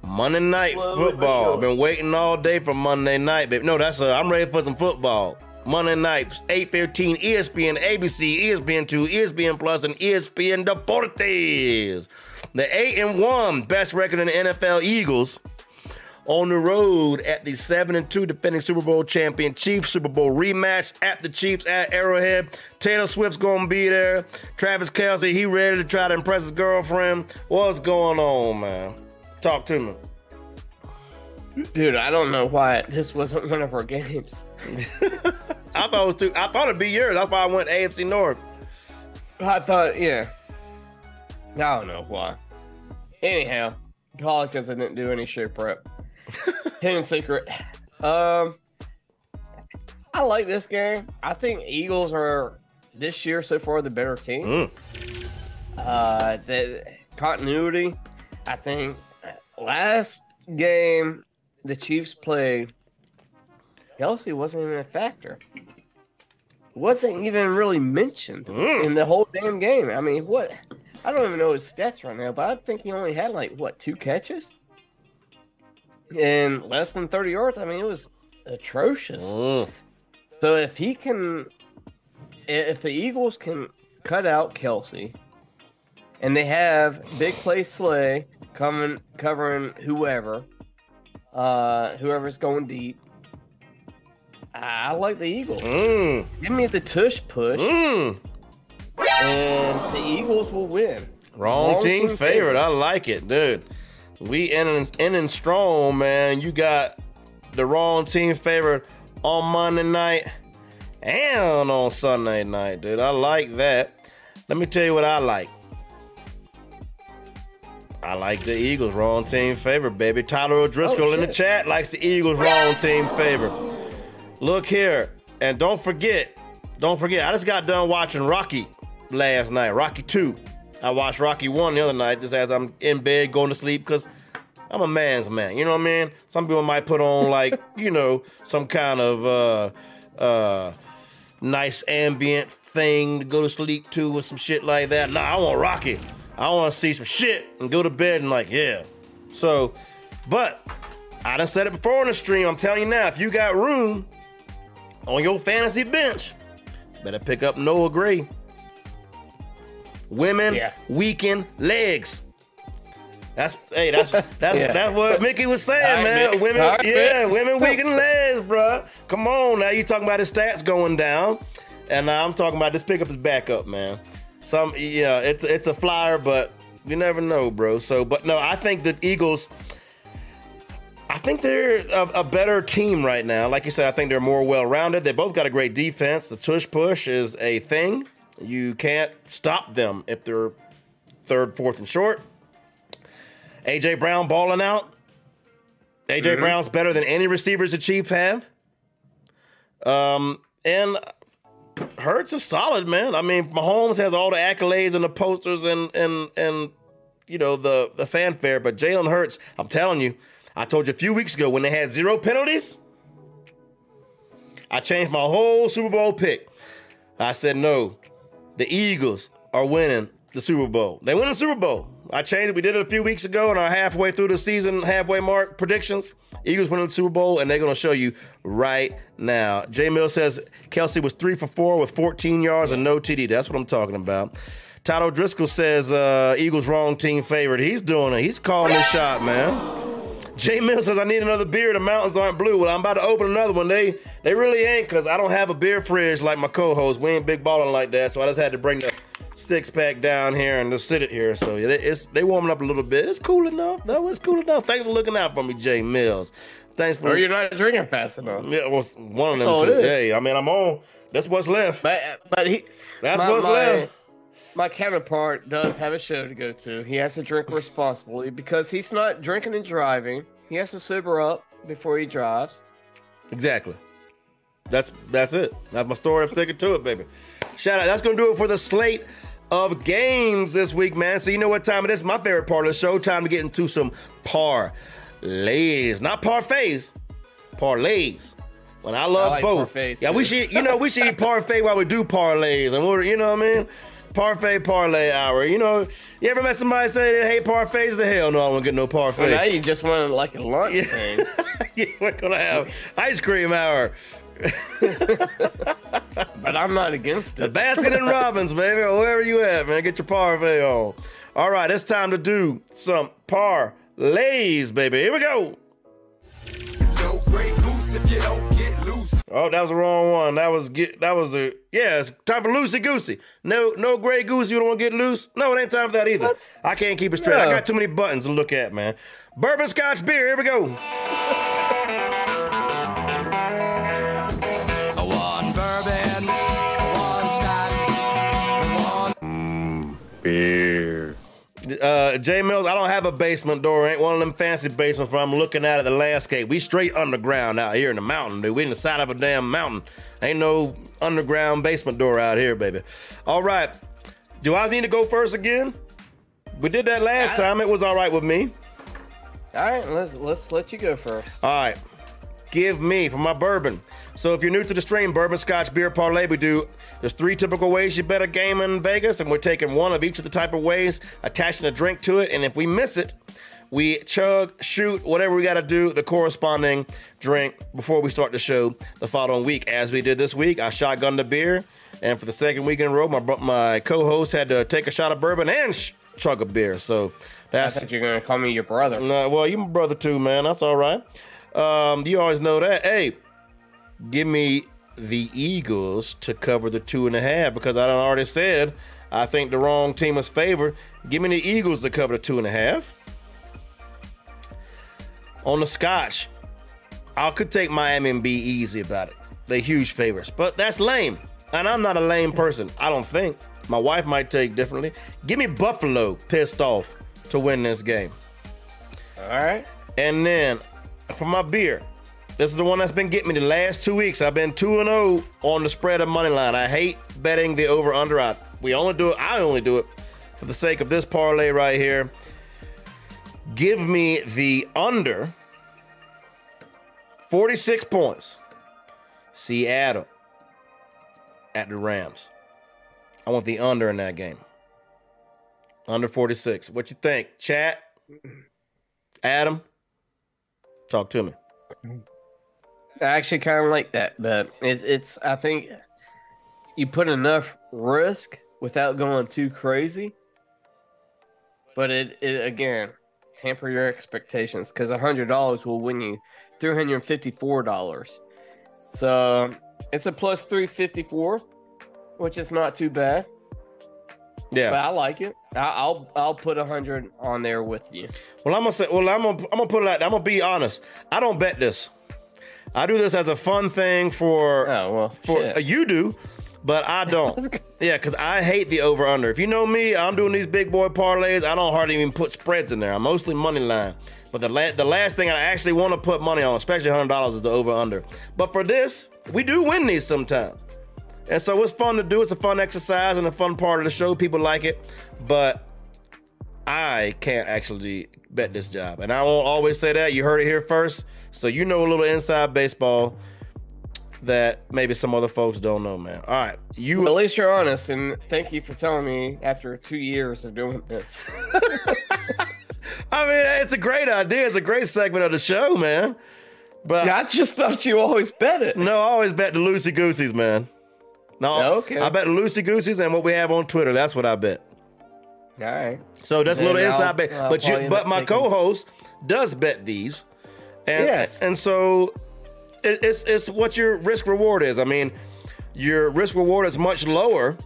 Monday night well, football. I've been waiting all day for Monday night, baby. No, that's a, I'm ready for some football. Monday nights, eight fifteen, E S P N, A B C, E S P N two, E S P N Plus, and E S P N Deportes. The eight and one best record in the N F L Eagles on the road at the seven and two defending Super Bowl champion Chiefs. Super Bowl rematch at the Chiefs at Arrowhead. Taylor Swift's going to be there. Travis Kelsey, he ready to try to impress his girlfriend. What's going on, man? Talk to me. Dude, I don't know why this wasn't one of our games. I thought it was too. I thought it'd be yours. That's why I went A F C North. I thought, yeah. I don't know why. Anyhow, call it because I didn't do any show prep. Hidden secret. Um, I like this game. I think Eagles are this year so far the better team. Mm. Uh, the continuity. I think last game the Chiefs played, Kelsey wasn't even a factor. Wasn't even really mentioned mm. in the whole damn game. I mean, what? I don't even know his stats right now, but I think he only had like, what, two catches? And less than thirty yards. I mean, it was atrocious. Mm. So if he can, if the Eagles can cut out Kelsey, and they have big play Slay coming, covering whoever, uh, whoever's going deep. I like the Eagles. Mm. Give me the tush push, mm. and the Eagles will win. Wrong, Wrong team, team favorite. favorite. I like it, dude. We ending ending strong, man. You got the wrong team favorite on Monday night and on Sunday night, dude. I like that. Let me tell you what I like. I like the Eagles. Wrong team favorite, baby. Tyler O'Driscoll oh, in the chat likes the Eagles. Wrong team favorite. Look here, and don't forget, don't forget, I just got done watching Rocky last night, Rocky two. I watched Rocky one the other night just as I'm in bed going to sleep because I'm a man's man, you know what I mean? Some people might put on like, you know, some kind of uh, uh, nice ambient thing to go to sleep to or some shit like that. Nah, I want Rocky. I want to see some shit and go to bed and like, yeah. So, but I done said it before in the stream. I'm telling you now, if you got room on your fantasy bench, better pick up Noah Gray. Women yeah. weaken legs. That's hey, that's that's yeah. that's what Mickey was saying, man. Mixed, women, yeah, mixed. women weaken legs, bro. Come on, now you talking about his stats going down, and now I'm talking about this pickup is back up, man. Some, you know, it's it's a flyer, but you never know, bro. So, but no, I think the Eagles. I think they're a, a better team right now. Like you said, I think they're more well-rounded. They both got a great defense. The tush push is a thing. You can't stop them if they're third, fourth, and short. A J Brown balling out. A J mm-hmm. Brown's better than any receivers the Chiefs have. Um, and Hurts is solid, man. I mean, Mahomes has all the accolades and the posters and, and, and you know, the, the fanfare. But Jalen Hurts, I'm telling you, I told you a few weeks ago when they had zero penalties, I changed my whole Super Bowl pick. I said, no, the Eagles are winning the Super Bowl. They win the Super Bowl. I changed it. We did it a few weeks ago in our halfway through the season, halfway mark predictions. Eagles winning the Super Bowl, and they're going to show you right now. J. Mill says Kelsey was three for four with fourteen yards and no T D. That's what I'm talking about. Tyler O'Driscoll says uh, Eagles wrong team favorite. He's doing it. He's calling his shot, man. Jay Mill says, I need another beer. The mountains aren't blue. Well, I'm about to open another one. They they really ain't because I don't have a beer fridge like my co-host. We ain't big balling like that. So I just had to bring the six-pack down here and just sit it here. So yeah, it's they warming up a little bit. It's cool enough. No, it's cool enough. Thanks for looking out for me, Jay Mills. Thanks for... Or you're not drinking fast enough. Yeah, well, one of them two. Hey, I mean, I'm on. That's what's left. But, but he... That's my, what's my, left. My counterpart does have a show to go to. He has to drink responsibly because he's not drinking and driving. He has to sober up before he drives. Exactly. That's that's it. That's my story. I'm sticking to it, baby. Shout out. That's going to do it for the slate of games this week, man. So you know what time it is. My favorite part of the show. Time to get into some parlays. Not parfaits. Parlays. When I love I like both. Parfaits, yeah, too. we should, you know, we should eat parfait while we do parlays. And we're, you know what I mean? Parfait parlay hour. You know, you ever met somebody say, hey, parfaits? The hell no, I won't get no parfait. Well, now you just want like a lunch yeah. thing. Yeah, we're going to have ice cream hour. But I'm not against it. The Baskin and Robbins, baby, or wherever you at, man. Get your parfait on. All right, it's time to do some parlays, baby. Here we go. No great goose if you don't get. Oh, that was the wrong one. That was get, that was a yeah. It's time for loosey goosey. No, no gray goose. You don't want to get loose. No, it ain't time for that either. What? I can't keep it straight. No. I got too many buttons to look at, man. Bourbon, scotch, beer. Here we go. Uh, J Mills, I don't have a basement door. Ain't one of them fancy basements where I'm looking out at the landscape. We straight underground out here in the mountain, dude. We in the side of a damn mountain. Ain't no underground basement door out here, baby. All right. Do I need to go first again? We did that last time. It was all right with me. All right, let's let's let you go first. All right. Give me for my bourbon. So if you're new to the stream, bourbon, scotch, beer, parlay, we do. There's three typical ways you bet a game in Vegas, and we're taking one of each of the type of ways, attaching a drink to it, and if we miss it, we chug, shoot, whatever we got to do, the corresponding drink before we start the show the following week. As we did this week, I shotgunned the beer, and for the second week in a row, my my co-host had to take a shot of bourbon and sh chug a beer. So that's. I thought you're gonna call me your brother. No, nah, well, you my brother too, man. That's all right. Um, you always know that. Hey, give me the Eagles to cover the two and a half because I done already said I think the wrong team is favored. Give me the Eagles to cover the two and a half. On the Scotch, I could take Miami and be easy about it. They're huge favorites, but that's lame. And I'm not a lame person, I don't think. My wife might take differently. Give me Buffalo pissed off to win this game. All right. And then for my beer, this is the one that's been getting me the last two weeks. I've been two and oh on the spread of money line. I hate betting the over-under. I we only do it. I only do it for the sake of this parlay right here. Give me the under forty-six points. Seattle at the Rams. I want the under in that game. Under forty-six. What you think, chat? Adam? Talk to me. I actually kind of like that, but it, it's, I think you put enough risk without going too crazy, but it, it again, temper your expectations because one hundred dollars will win you three hundred fifty-four dollars. So it's a plus three fifty-four, which is not too bad. Yeah, but I like it. I'll I'll put a hundred on there with you. Well, I'm gonna say. Well, I'm gonna I'm gonna put it out. I'm gonna be honest. I don't bet this. I do this as a fun thing for. Oh well, for uh, you do, but I don't. Yeah, because I hate the over under. If you know me, I'm doing these big boy parlays. I don't hardly even put spreads in there. I'm mostly money line. But the la the last thing I actually want to put money on, especially one hundred dollars, is the over under. But for this, we do win these sometimes. And so it's fun to do. It's a fun exercise and a fun part of the show. People like it, but I can't actually bet this job. And I won't always say that. You heard it here first. So you know a little inside baseball that maybe some other folks don't know, man. All right. You, well, at least you're honest. And thank you for telling me after two years of doing this. I mean, it's a great idea. It's a great segment of the show, man. But yeah, I just thought you always bet it. No, I always bet the loosey gooseys, man. No, okay. I bet loosey gooseys and what we have on Twitter. That's what I bet. All right. So that's a little inside bet. But you, but my co-host does bet these, and yes. and so it, it's it's what your risk reward is. I mean, your risk reward is much lower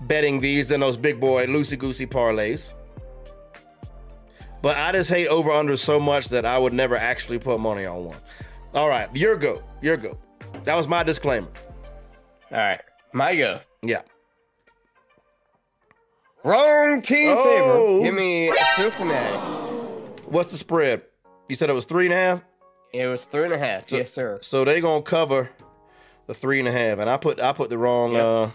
betting these than those big boy loosey goosey parlays. But I just hate over under so much that I would never actually put money on one. All right, your go, your go. That was my disclaimer. All right. My go. Yeah. Wrong team oh. favor. Give me Cincinnati. What's the spread? You said it was three and a half? It was three and a half. So, yes, sir. So they're going to cover the three and a half. And I put I put the wrong yep. uh,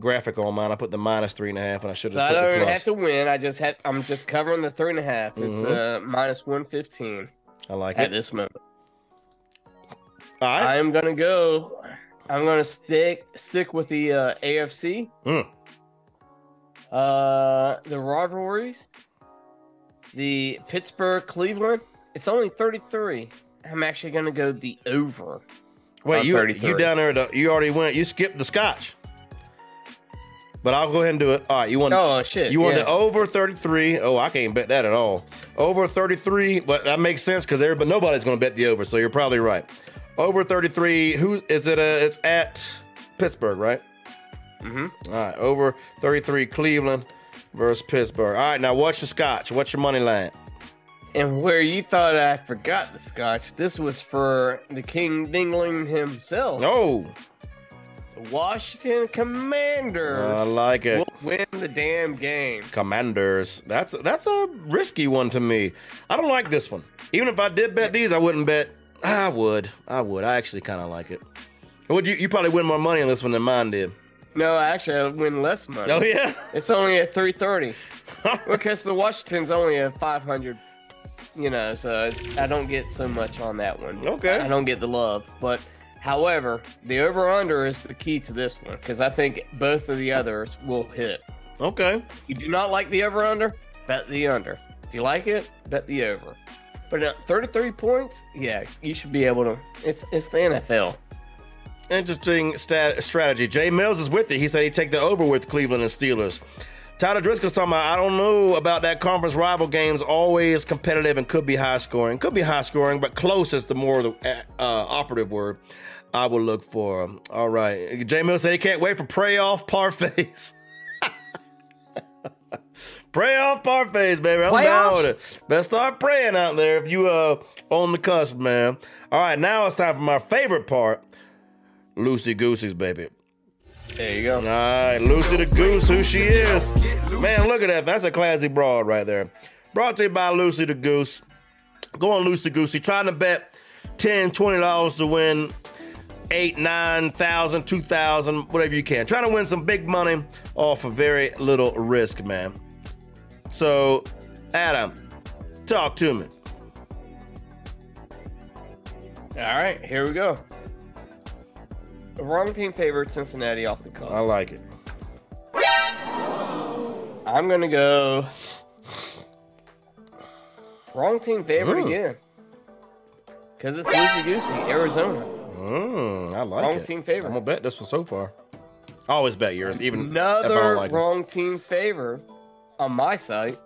graphic on mine. I put the minus three and a half, and I should have so put the plus. I don't have to win. I just had, I'm just covering the three and a half. It's mm-hmm. uh, minus one fifteen. I like at it. At this moment. All right. I am going to go... I'm gonna stick stick with the uh, A F C, mm. uh, the rivalries, the Pittsburgh Cleveland. It's only thirty-three. I'm actually gonna go the over. Wait, you thirty-three. You down there? To, you already went. You skipped the Scotch. But I'll go ahead and do it. All right, you want? Oh shit! You want yeah. the over thirty-three? Oh, I can't bet that at all. Over thirty-three, but that makes sense because everybody, nobody's gonna bet the over. So you're probably right. Over thirty-three, who is it? Uh, it's at Pittsburgh, right? Mm-hmm. All right, over thirty-three, Cleveland versus Pittsburgh. All right, now what's your Scotch? What's your money line? And where you thought I forgot the scotch, this was for the King Dingling himself. No. The Washington Commanders. I like it. Will win the damn game. Commanders. That's, that's a risky one to me. I don't like this one. Even if I did bet these, I wouldn't bet. I would. I would. I actually kind of like it. Would you, you probably win more money on this one than mine did. No, actually, I win less money. Oh, yeah? It's only at three thirty. Because the Washington's only at five hundred. You know, so I don't get so much on that one. Okay. I don't get the love. But, however, the over-under is the key to this one. Because I think both of the others will hit. Okay. If you do not like the over-under, bet the under. If you like it, bet the over. But at thirty-three points, yeah, you should be able to. It's, it's the N F L. Interesting stat strategy. Jay Mills is with it. He said he'd take the over with Cleveland and Steelers. Tyler Driscoll's talking about, I don't know about that conference rival games, always competitive and could be high scoring. Could be high scoring, but close is the more the uh, operative word I will look for. All right. Jay Mills said he can't wait for playoff parfaits. Playoff parfaits, baby. I'm Playoffs? down with it. Better start praying out there if you uh on the cusp, man. All right. Now it's time for my favorite part. Loosey Goosey's, baby. There you go. All right, Lucy the Goose, who she is. Man, look at that. That's a classy broad right there. Brought to you by Lucy the Goose. Go on Loosey Goosey. Trying to bet ten dollars, twenty dollars to win eight, nine thousand, two thousand, whatever you can. Trying to win some big money off of very little risk, man. So, Adam, talk to me. All right, here we go. Wrong team favored Cincinnati off the cuff. I like it. I'm going to go wrong team favored mm. again. Because it's loosey-goosey, Arizona. Mm, I like wrong it. Wrong team favored. I'm going to bet this one so far. I always bet yours, even Another if I don't like wrong it. team favored on my site,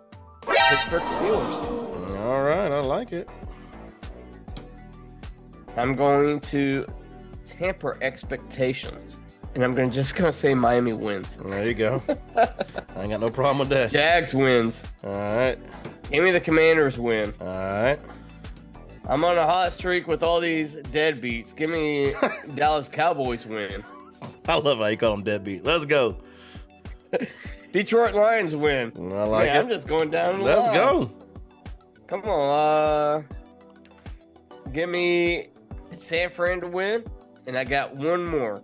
Pittsburgh Steelers. All right, I like it. I'm going to temper expectations, and I'm gonna just gonna say Miami wins. There you go. I ain't got no problem with that. Jags wins. All right. Give me the Commanders win. All right. I'm on a hot streak with all these deadbeats. Give me Dallas Cowboys win. I love how you call them deadbeat. Let's go. Detroit Lions win. I like Man, it. I'm just going down. The Let's line. go. Come on. Uh, give me San Fran to win. And I got one more.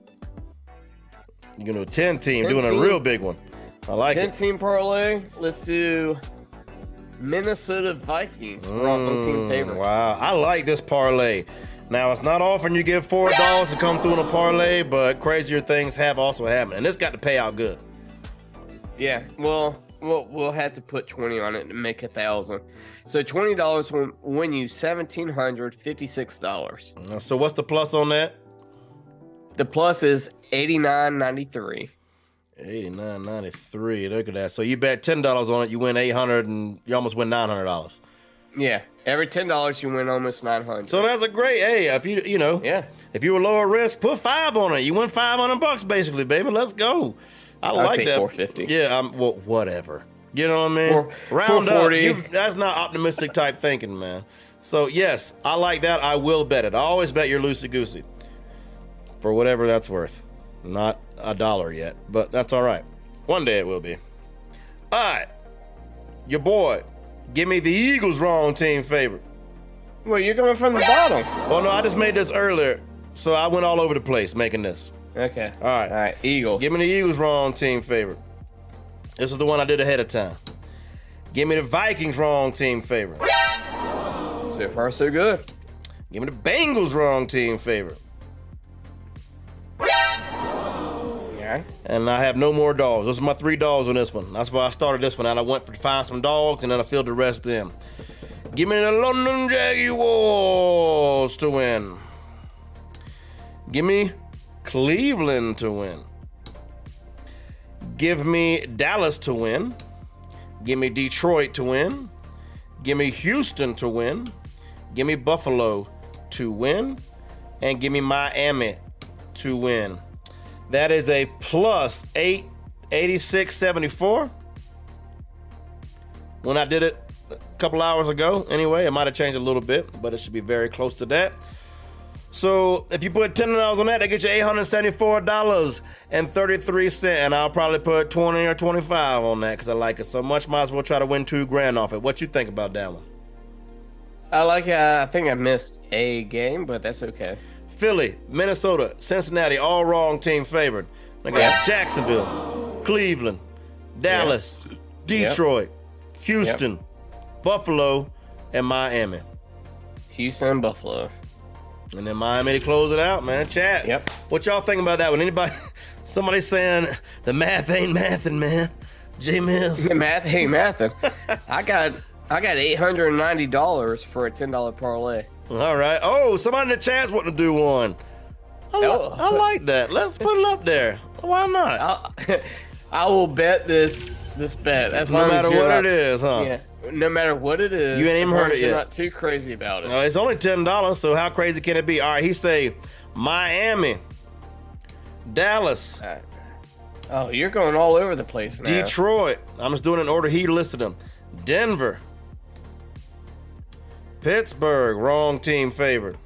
You're going to a ten team, doing a real big one. I like it. ten team parlay. Let's do Minnesota Vikings. Mm, wrong team favorite. Wow. I like this parlay. Now, it's not often you give four dollars to come through in a parlay, but crazier things have also happened. And this got to pay out good. Yeah. Well, we'll, we'll have to put twenty on it to make a thousand. So twenty dollars will win you one thousand seven hundred fifty-six dollars. So what's the plus on that? The plus is eighty-nine ninety-three. eighty-nine ninety-three. Look at that. So you bet ten dollars on it, you win eight hundred dollars, and you almost win nine hundred dollars. Yeah. Every ten dollars, you win almost nine hundred dollars. So that's a great, hey, if you, you know, yeah. if you were lower risk, put five on it. You win five hundred bucks basically, baby. Let's go. I I'd like say that. four fifty. Yeah, I'm, well, whatever. You know what I mean? Four, Round up. You, that's not optimistic type thinking, man. So, yes, I like that. I will bet it. I always bet you're loosey-goosey. For whatever that's worth. Not a dollar yet, but that's all right. One day it will be. All right. Your boy, give me the Eagles wrong team favorite. Well, you're going from the bottom. Oh, no, I just made this earlier, so I went all over the place making this. Okay. All right. All right, Eagles. Give me the Eagles wrong team favorite. This is the one I did ahead of time. Give me the Vikings wrong team favorite. So far, so good. Give me the Bengals wrong team favorite. And I have no more dogs. Those are my three dogs on this one. That's why I started this one out. I went to find some dogs, and then I filled the rest in. Give me the London Jaguars to win. Give me Cleveland to win. Give me Dallas to win. Give me Detroit to win. Give me Houston to win. Give me Buffalo to win. And give me Miami to win. That is a plus eight eighty-six seventy-four. When I did it, couple hours ago. Anyway, it might have changed a little bit, but it should be very close to that. So if you put ten dollars on that, that gets you eight hundred seventy-four dollars and thirty-three cents. And I'll probably put twenty or twenty-five on that because I like it so much. Might as well try to win two grand off it. What you think about that one? I like uh, I think I missed a game, but that's okay. Philly, Minnesota, Cincinnati, all wrong team favored. I got yep. Jacksonville, Cleveland, Dallas, yep. Detroit, yep. Houston, yep. Buffalo, and Miami. Houston and Buffalo. And then Miami to close it out, man. Chat, yep. what y'all think about that one? Anybody, somebody saying the math ain't mathing, man. J Mills. The math ain't mathing. I got I got eight hundred ninety dollars for a ten dollar parlay. All right. Oh, somebody in the chat's wanting to do one. I, li- oh. I like that. Let's put it up there. Why not? I'll, I will bet this this bet. As no matter as what not, it is, huh? Yeah. No matter what it is. You ain't even heard it yet. You're not too crazy about it. No, it's only ten dollars, so how crazy can it be? All right, he say Miami, Dallas. Right. Oh, you're going all over the place now. Detroit. I'm just doing it in order he listed them. Denver. Pittsburgh, wrong team favored.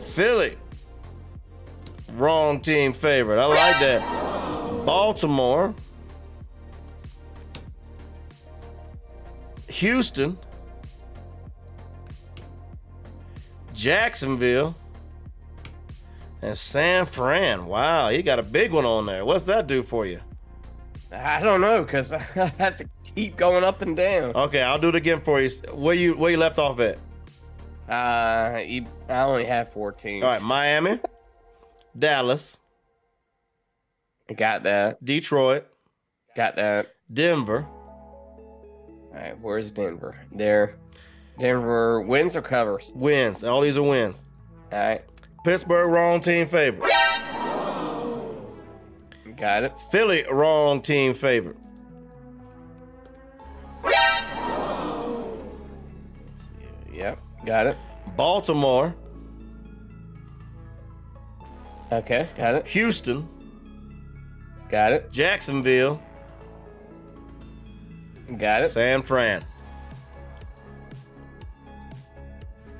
Philly, wrong team favored. I like that. Baltimore. Houston. Jacksonville. And San Fran. Wow, you got a big one on there. What's that do for you? I don't know, because I have to keep going up and down. Okay, I'll do it again for you. Where you where you left off at? Uh, you, I only have four teams. All right, Miami, Dallas. I got that. Detroit. Got that. Denver. All right, where's Denver? There. Denver wins or covers? Wins. All these are wins. All right. Pittsburgh, wrong team favorite. Got it. Philly, wrong team favorite. Yep, got it. Baltimore. Okay, got it. Houston. Got it. Jacksonville. Got it. San Fran.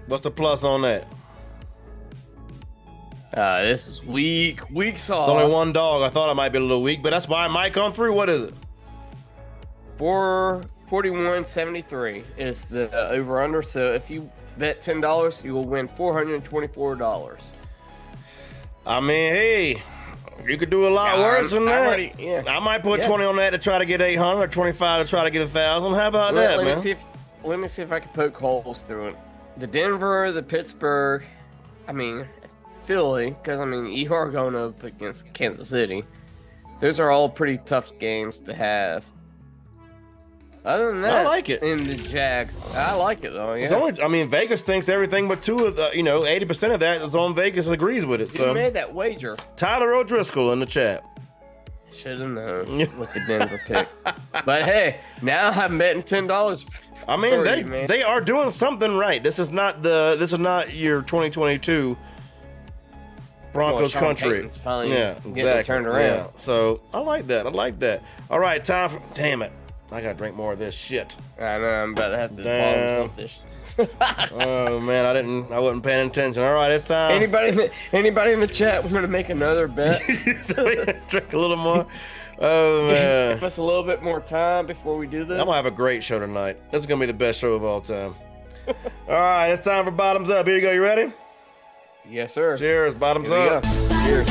What's the plus on that? Uh, this is weak, weak sauce. There's only one dog. I thought I might be a little weak, but that's why I might come through. What is it? Four. forty-one seventy-three is the uh, over-under, so if you bet ten dollars, you will win four hundred twenty-four dollars. I mean, hey, you could do a lot yeah, worse I'm, than I'm that. Already, yeah. I might put yeah. twenty on that to try to get eight hundred or twenty-five to try to get one thousand. How about let, that, let man? Me see if, let me see if I can poke holes through it. The Denver, the Pittsburgh, I mean, Philly, because, I mean, you are going up against Kansas City. Those are all pretty tough games to have. Other than that, I like it. In the Jags, I like it though. Yeah. It's only, I mean, Vegas thinks everything but two of the, you know, eighty percent of that is on Vegas agrees with it. So you made that wager. Tyler O'Driscoll in the chat. Should have known with the Denver pick. But hey, now I'm betting ten dollars. I mean, thirty, they man. they are doing something right. This is not the this is not your twenty twenty-two Broncos well, country. Finally yeah, exactly. Turned around. Yeah. So I like that. I like that. All right, time for damn it. I gotta drink more of this shit. I know, I'm about to have to bomb some fish. Oh man, I didn't, I wasn't paying attention. All right, it's time. Anybody, in the, anybody in the chat want to make another bet? Drink a little more. Oh man, give us a little bit more time before we do this. I'm gonna have a great show tonight. This is gonna be the best show of all time. All right, it's time for bottoms up. Here you go. You ready? Yes, sir. Cheers. Bottoms up. Cheers.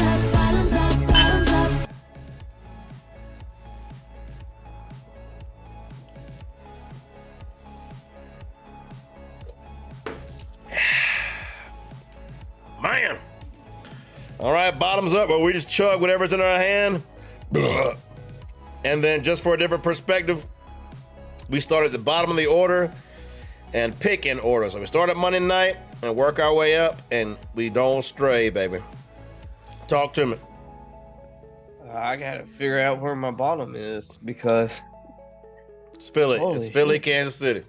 Man. All right, bottoms up, where we just chug whatever's in our hand. And then just for a different perspective, we start at the bottom of the order and pick in order. So we start at Monday night and work our way up, and we don't stray, baby. Talk to me. I got to figure out where my bottom is because... It's Philly. Holy it's Philly, shit. Kansas City.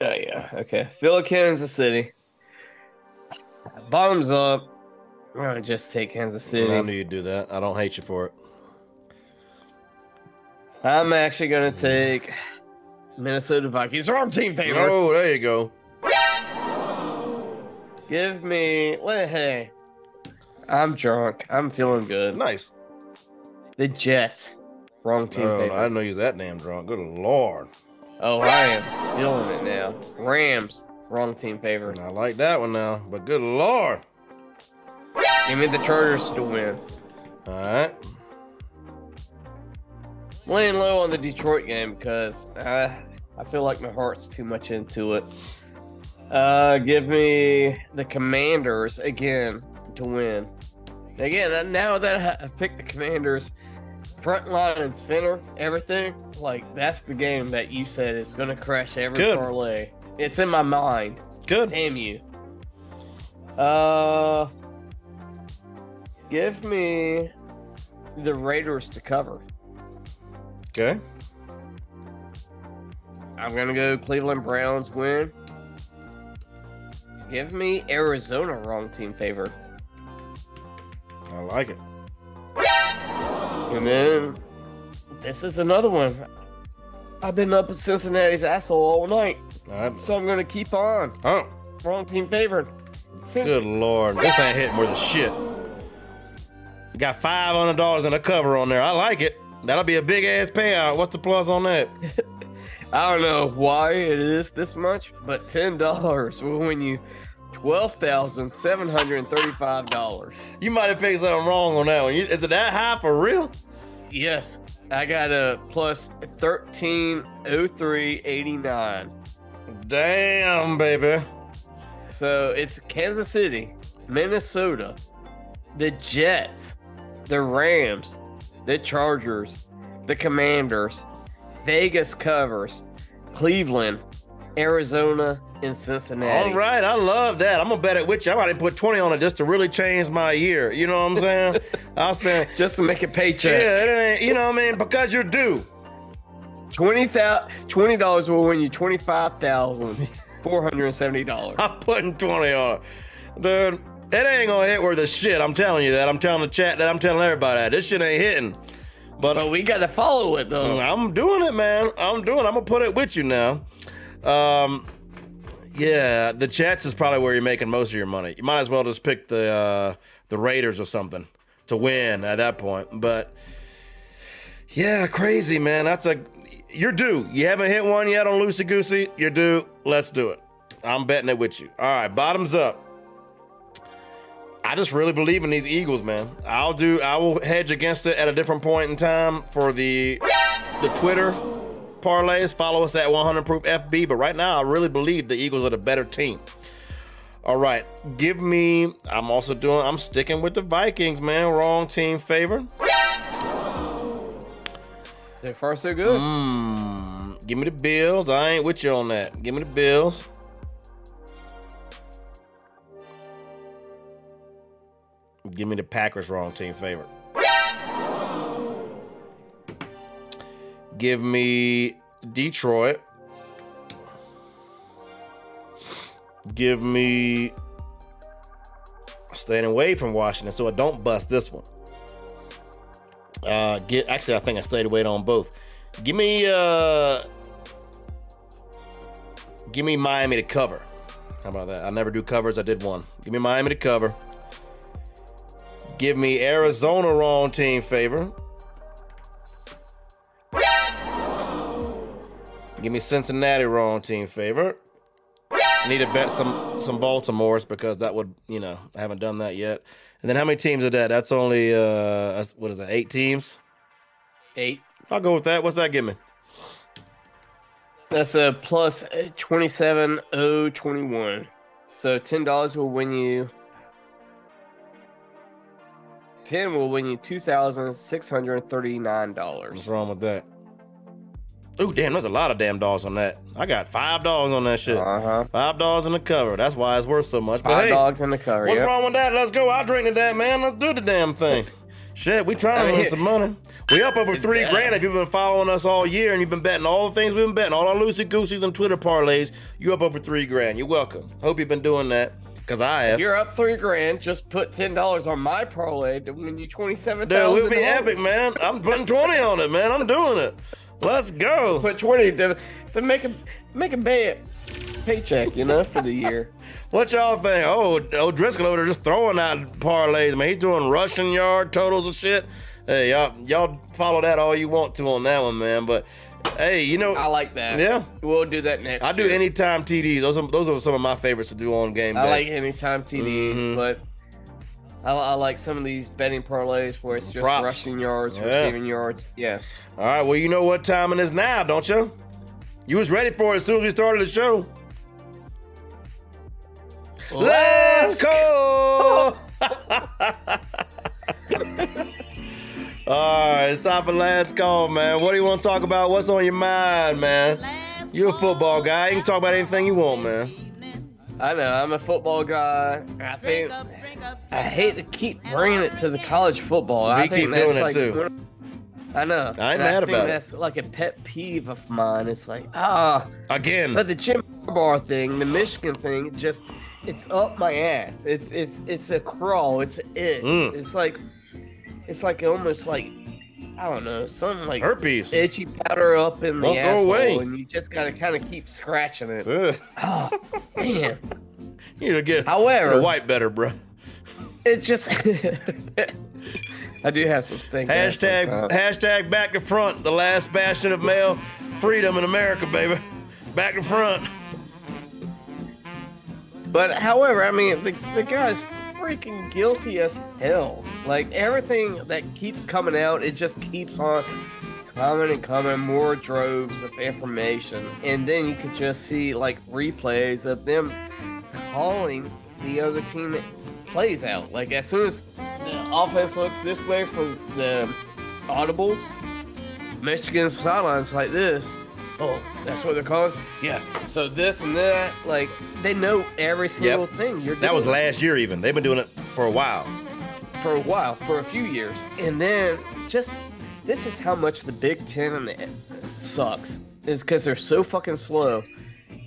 Oh, yeah. Okay. Philly, Kansas City. Bottoms up. I'm gonna just take Kansas City. I knew you'd do that. I don't hate you for it. I'm actually going to take Minnesota Vikings. Wrong team favor. Oh, there you go. Give me... Well, hey. I'm drunk. I'm feeling good. Nice. The Jets. Wrong team oh, favor. I didn't know you was that damn drunk. Good Lord. Oh, I am feeling it now. Rams. Wrong team favor. I like that one now, but good Lord. Give me the Chargers to win. All right. Laying low on the Detroit game because I, I feel like my heart's too much into it. Uh, give me the Commanders again to win. Again, now that I picked the Commanders, front line and center, everything, like that's the game that you said is going to crash every good. parlay. It's in my mind. Good. Damn you. Uh, give me the Raiders to cover. Okay. I'm going to go Cleveland Browns win. Give me Arizona wrong team favor. I like it. And then this is another one. I've been up with Cincinnati's asshole all night. Right. So I'm going to keep on. Oh. Wrong team favorite. Since Good Lord. This ain't hitting worth a shit. We got five hundred dollars in a cover on there. I like it. That'll be a big ass payout. What's the plus on that? I don't know why it is this much, but ten dollars will win you twelve thousand seven hundred thirty-five dollars. You might have picked something wrong on that one. Is it that high for real? Yes. I got a plus thirteen oh three eighty-nine. Damn, baby. So it's Kansas City, Minnesota, the Jets, the Rams, the Chargers, the Commanders, Vegas covers, Cleveland, Arizona, and Cincinnati. All right, I love that. I'm gonna bet it with you. I might even put twenty on it just to really change my year. You know what I'm saying? I'll spend just to make a paycheck. Yeah, it ain't, you know what I mean? Because you're due. Twenty thousand, twenty dollars will win you twenty-five thousand four hundred and seventy dollars. I'm putting twenty on it, dude. It ain't gonna hit worth a shit. I'm telling you that. I'm telling the chat that. I'm telling everybody that. This shit ain't hitting. But, but we got to follow it, though. I'm doing it, man. I'm doing it. I'm going to put it with you now. Um, yeah, the chats is probably where you're making most of your money. You might as well just pick the uh, the Raiders or something to win at that point. But, yeah, crazy, man. That's a You're due. You haven't hit one yet on Loosey Goosey. You're due. Let's do it. I'm betting it with you. All right, bottoms up. I just really believe in these Eagles, man. I'll do. I will hedge against it at a different point in time for the the Twitter parlays. Follow us at one hundred proof F B. But right now, I really believe the Eagles are the better team. All right, give me. I'm also doing. I'm sticking with the Vikings, man. Wrong team favored. So far, so good. Mm, give me the Bills. I ain't with you on that. Give me the Bills. Give me the Packers wrong team favorite. Give me Detroit. Give me staying away from Washington so I don't bust this one. Uh, get actually I think I stayed away on both. Give me uh, give me Miami to cover. How about that? I never do covers. I did one. Give me Miami to cover. Give me Arizona wrong team favor. Give me Cincinnati wrong team favor. Need to bet some some Baltimore's because that would, you know, I haven't done that yet. And then how many teams are that? That's only, uh, that's, what is that, eight teams? Eight. I'll go with that. What's that give me? That's a plus twenty-seven oh twenty-one. So ten dollars will win you. ten will win you two thousand six hundred thirty-nine dollars. What's wrong with that? Ooh, damn, there's a lot of damn dogs on that. I got five dogs on that shit. Uh-huh. Five dogs in the cover. That's why it's worth so much. But five hey, dogs in the cover. What's yep. wrong with that? Let's go. I'll drink to that, man. Let's do the damn thing. Shit, we trying I mean, to win some money. We up over three bad. grand if you've been following us all year and you've been betting all the things we've been betting, all our loosey-gooseys and Twitter parlays. You up over three grand. You're welcome. Hope you've been doing that. Because I have. If you're up three grand, just put ten dollars on my parlay to win you twenty-seven thousand dollars. Dude, we'll be epic, man. I'm putting twenty on it, man. I'm doing it. Let's go. Put twenty to, to make a make a bad paycheck, you know, for the year. What y'all think? Oh, O'Driscoll over there just throwing out parlays, man. He's doing rushing yard totals and shit. Hey, y'all, y'all follow that all you want to on that one, man. But hey, you know, I like that. Yeah, we'll do that next. I do anytime T Ds. Those are, those are some of my favorites to do on game day. I like anytime T Ds, mm-hmm. but I, I like some of these betting parlays where it's just props, rushing yards, yeah, receiving yards. Yeah. All right. Well, you know what time it is now, don't you? You was ready for it as soon as we started the show. Let's go! All right, it's time for last call, man. What do you want to talk about? What's on your mind, man? You're a football guy. You can talk about anything you want, man. I know. I'm a football guy. I think I hate to keep bringing it to the college football. We I think keep that's doing like, it too. I know. I ain't mad I about it. That's like a pet peeve of mine. It's like, ah, again. But the Jim Harbaugh thing, the Michigan thing, just it's up my ass. It's it's it's a crawl. It's it. Mm. It's like it's like almost like I don't know, some like herpes itchy powder up in Don't the asshole, away. And you just gotta kind of keep scratching it. Ugh. Oh man, you need to get however to wipe better, bro. It just I do have some stink. Hashtag hashtag back to front, the last bastion of male freedom in America, baby. Back to front. But however, I mean, the, the guy's freaking guilty as hell. Like, everything that keeps coming out, it just keeps on coming and coming, more droves of information. And then you could just see, like, replays of them calling the other team that plays out. Like, as soon as the offense looks this way from the audible, Michigan's sidelines like this. Oh, that's what they're calling? Yeah. So this and that, like, they know every single yep. thing you're doing. That was last year even. They've been doing it for a while. For a while, for a few years. And then just, this is how much the Big Ten and the, sucks, is because they're so fucking slow.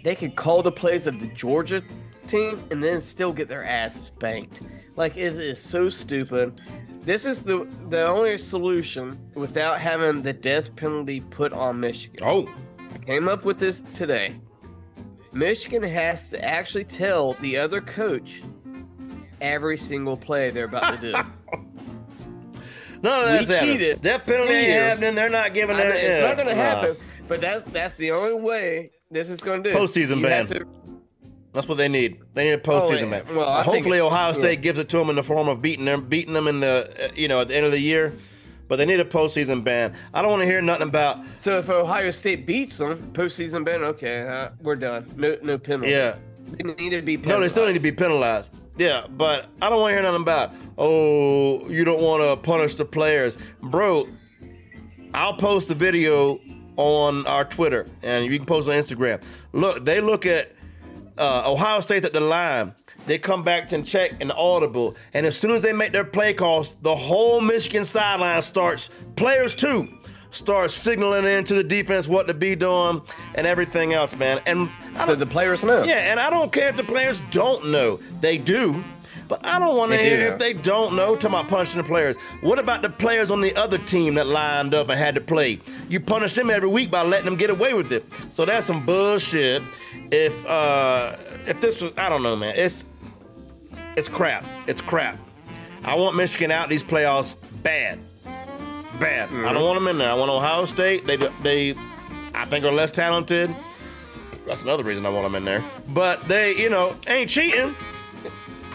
They could call the plays of the Georgia team and then still get their ass spanked. Like, it is so stupid. This is the the only solution without having the death penalty put on Michigan. Oh. I came up with this today. Michigan has to actually tell the other coach every single play they're about to do. None of that's happening. That penalty ain't happening. They're not giving that. It's yeah. not going to happen. Nah. But that's that's the only way this is going to do. Postseason ban. To... That's what they need. They need a postseason oh, ban. Well, hopefully Ohio State yeah. gives it to them in the form of beating them, beating them in the you know at the end of the year. But they need a postseason ban. I don't want to hear nothing about. So if Ohio State beats them, postseason ban. Okay, uh, we're done. No, no penalty. Yeah, they need to be penalized. No, they still need to be penalized. Yeah, but I don't want to hear nothing about. Oh, you don't want to punish the players, bro. I'll post the video on our Twitter, and you can post on Instagram. Look, they look at uh, Ohio State at the line. They come back to check and audible. And as soon as they make their play calls, the whole Michigan sideline starts, players too, start signaling into the defense what to be doing and everything else, man. And I don't, the players know. Yeah, and I don't care if the players don't know. They do. But I don't want to hear do. if they don't know. Talking about punishing the players. What about the players on the other team that lined up and had to play? You punish them every week by letting them get away with it. So that's some bullshit. If uh, if this was, I don't know, man. It's it's crap. It's crap. I want Michigan out these playoffs bad, bad. Mm-hmm. I don't want them in there. I want Ohio State. They they, I think are less talented. That's another reason I want them in there. But they, you know, ain't cheating.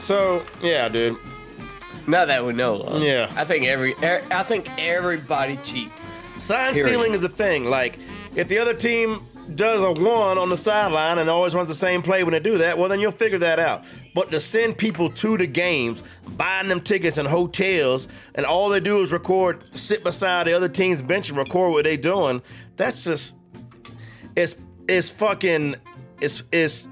So yeah, dude. Not that we know of. Yeah. I think every, er, I think everybody cheats. Sign Period. stealing is a thing. Like, if the other team does a one on the sideline and always runs the same play when they do that, well then you'll figure that out. But to send people to the games, buying them tickets and hotels, and all they do is record, sit beside the other team's bench and record what they doing. That's just, it's it's fucking, it's it's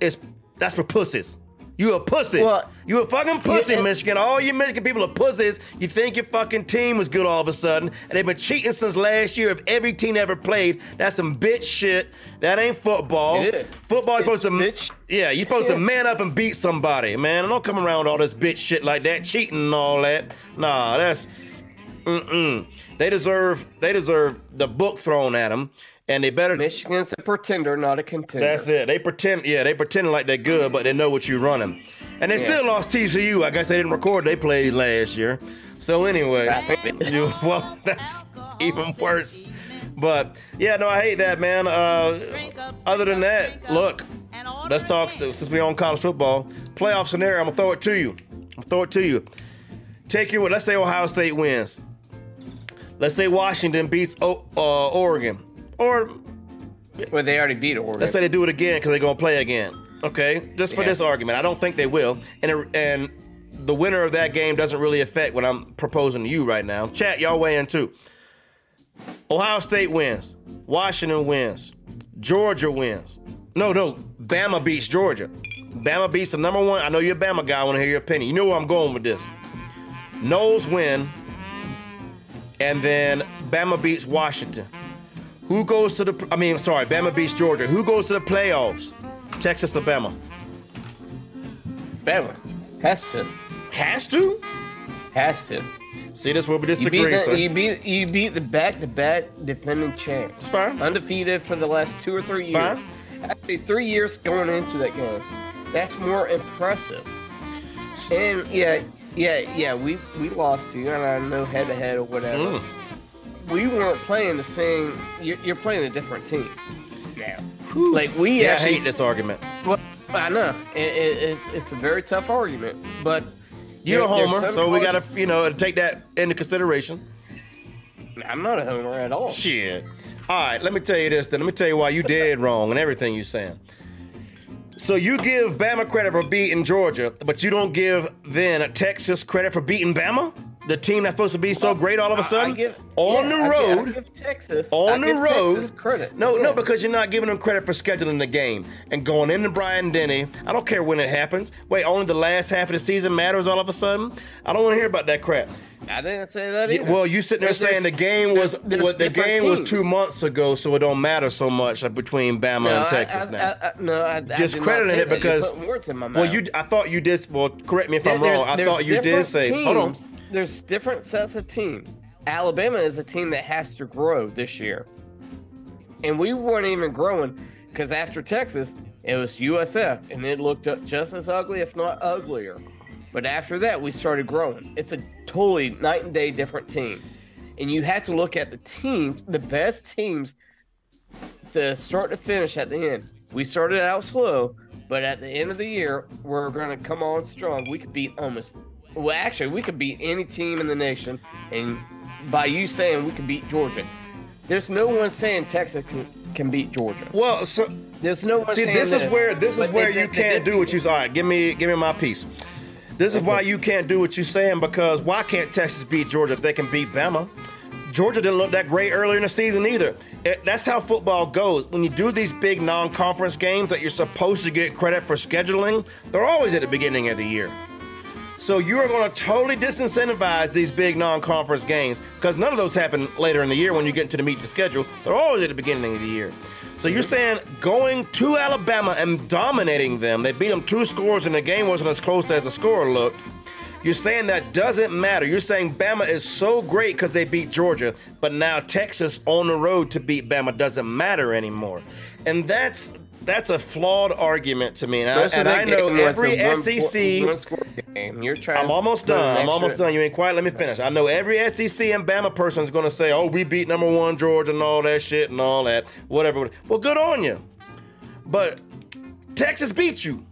it's that's for pussies. You a pussy. Well, you a fucking pussy, yeah, Michigan. All you Michigan people are pussies. You think your fucking team was good all of a sudden, and they've been cheating since last year of every team ever played. That's some bitch shit. That ain't football. It is. Football, you're supposed to, bitch. Yeah, you're supposed yeah. to man up and beat somebody, man. And don't come around with all this bitch shit like that, cheating and all that. Nah, that's, mm-mm. They deserve, they deserve the book thrown at them. And they better. Michigan's a pretender, not a contender. That's it. They pretend, yeah, they pretend like they're good, but they know what you're running. And they yeah. still lost T C U. I guess they didn't record. They played last year. So anyway, you, well, that's even worse. But yeah, no, I hate that, man. Uh, other than that, look, let's talk. Since we're on college football playoff scenario, I'm gonna throw it to you. I'm gonna throw it to you. Take your. Let's say Ohio State wins. Let's say Washington beats o- uh, Oregon. Or, well, they already beat Oregon. Let's say they do it again because they're gonna play again. Okay, just for yeah. this argument, I don't think they will. And it, and the winner of that game doesn't really affect what I'm proposing to you right now. Chat, y'all weigh in too. Ohio State wins. Washington wins. Georgia wins. No, no, Bama beats Georgia. Bama beats the number one. I know you're a Bama guy. I want to hear your opinion. You know where I'm going with this. Noles win, and then Bama beats Washington. Who goes to the, I mean, sorry, Bama beats Georgia. Who goes to the playoffs? Texas or Bama? Bama. Has to. Has to? Has to. See, this where we disagree, you beat the, sir. You beat, you beat the back-to-back defending champs. It's fine. Undefeated for the last two or three it's years. Fine. Actually, three years going into that game. That's more impressive. So, and, yeah, yeah, yeah, we, we lost to you, and I know head-to-head or whatever. Mm. We weren't playing the same. You're, you're playing a different team now. Whew. Like we yeah, actually I hate this argument. Well, I know it, it, it's it's a very tough argument, but you're there, a homer, so college, we gotta you know take that into consideration. I'm not a homer at all. Shit. All right, let me tell you this. Then let me tell you why you dead wrong and everything you're saying. So you give Bama credit for beating Georgia, but you don't give then a Texas credit for beating Bama. The team that's supposed to be so great all of a sudden, I give, on yeah, the road, I give, I give Texas, on I the give road, Texas credit. No, yeah. no, because you're not giving them credit for scheduling the game and going into Brian Denny. I don't care when it happens. Wait, only the last half of the season matters all of a sudden. I don't want to hear about that crap. I didn't say that either. Well, you sitting there there's, saying the game was there's, there's what the game teams. was two months ago, so it don't matter so much between Bama no, and Texas I, now. I, I, no, I, discrediting I did not say it that. because words in my mouth. well, you. I thought you did. Well, correct me if there, I'm wrong. I thought you did say. Teams, hold on. There's different sets of teams. Alabama is a team that has to grow this year, and we weren't even growing because after Texas, it was U S F, and it looked up just as ugly, if not uglier. But after that, we started growing. It's a totally night and day different team. And you have to look at the teams, the best teams, to start to finish at the end. We started out slow, but at the end of the year, we're going to come on strong. We could beat almost – well, actually, we could beat any team in the nation. And by you saying we could beat Georgia, there's no one saying Texas can, can beat Georgia. Well, so there's no one see, saying this. See, this is where, this is where they, you they, can't they do what you – all right, give me, give me my piece. This is why you can't do what you're saying, because why can't Texas beat Georgia if they can beat Bama? Georgia didn't look that great earlier in the season either. It, that's how football goes. When you do these big non-conference games that you're supposed to get credit for scheduling, they're always at the beginning of the year. So you're going to totally disincentivize these big non-conference games because none of those happen later in the year when you get into the meat of the schedule. They're always at the beginning of the year. So you're saying going to Alabama and dominating them, they beat them two scores and the game wasn't as close as the score looked. You're saying that doesn't matter. You're saying Bama is so great because they beat Georgia, but now Texas on the road to beat Bama doesn't matter anymore. And that's that's a flawed argument to me. And I, and I know every one, S E C... One score game. You're trying I'm almost done. I'm almost done. You ain't quiet. Let me finish. I know every S E C and Bama person is going to say, oh, we beat number one Georgia and all that shit and all that, whatever. Well, good on you. But Texas beat you.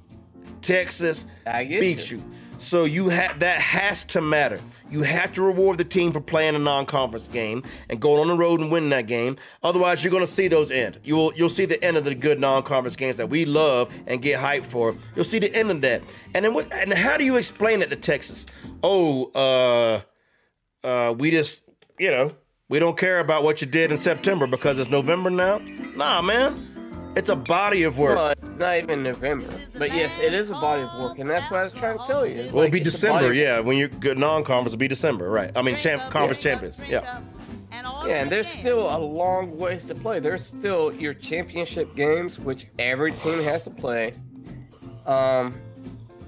Texas beat you. you. So you ha- that has to matter. You have to reward the team for playing a non-conference game and going on the road and winning that game. Otherwise, you're going to see those end. You will, you'll see the end of the good non-conference games that we love and get hyped for. You'll see the end of that. And then what? And how do you explain it to Texas? Oh, uh, uh, we just, you know, we don't care about what you did in September because it's November now. Nah, man. It's a body of work. Well, it's not even November, but yes, it is a body of work, and that's what I was trying to tell you. Well, like, it'll be December, yeah. When you're good non-conference, it'll be December, right? I mean, champ, conference yeah. champions, yeah. Yeah, and there's still a long ways to play. There's still your championship games, which every team has to play. Um,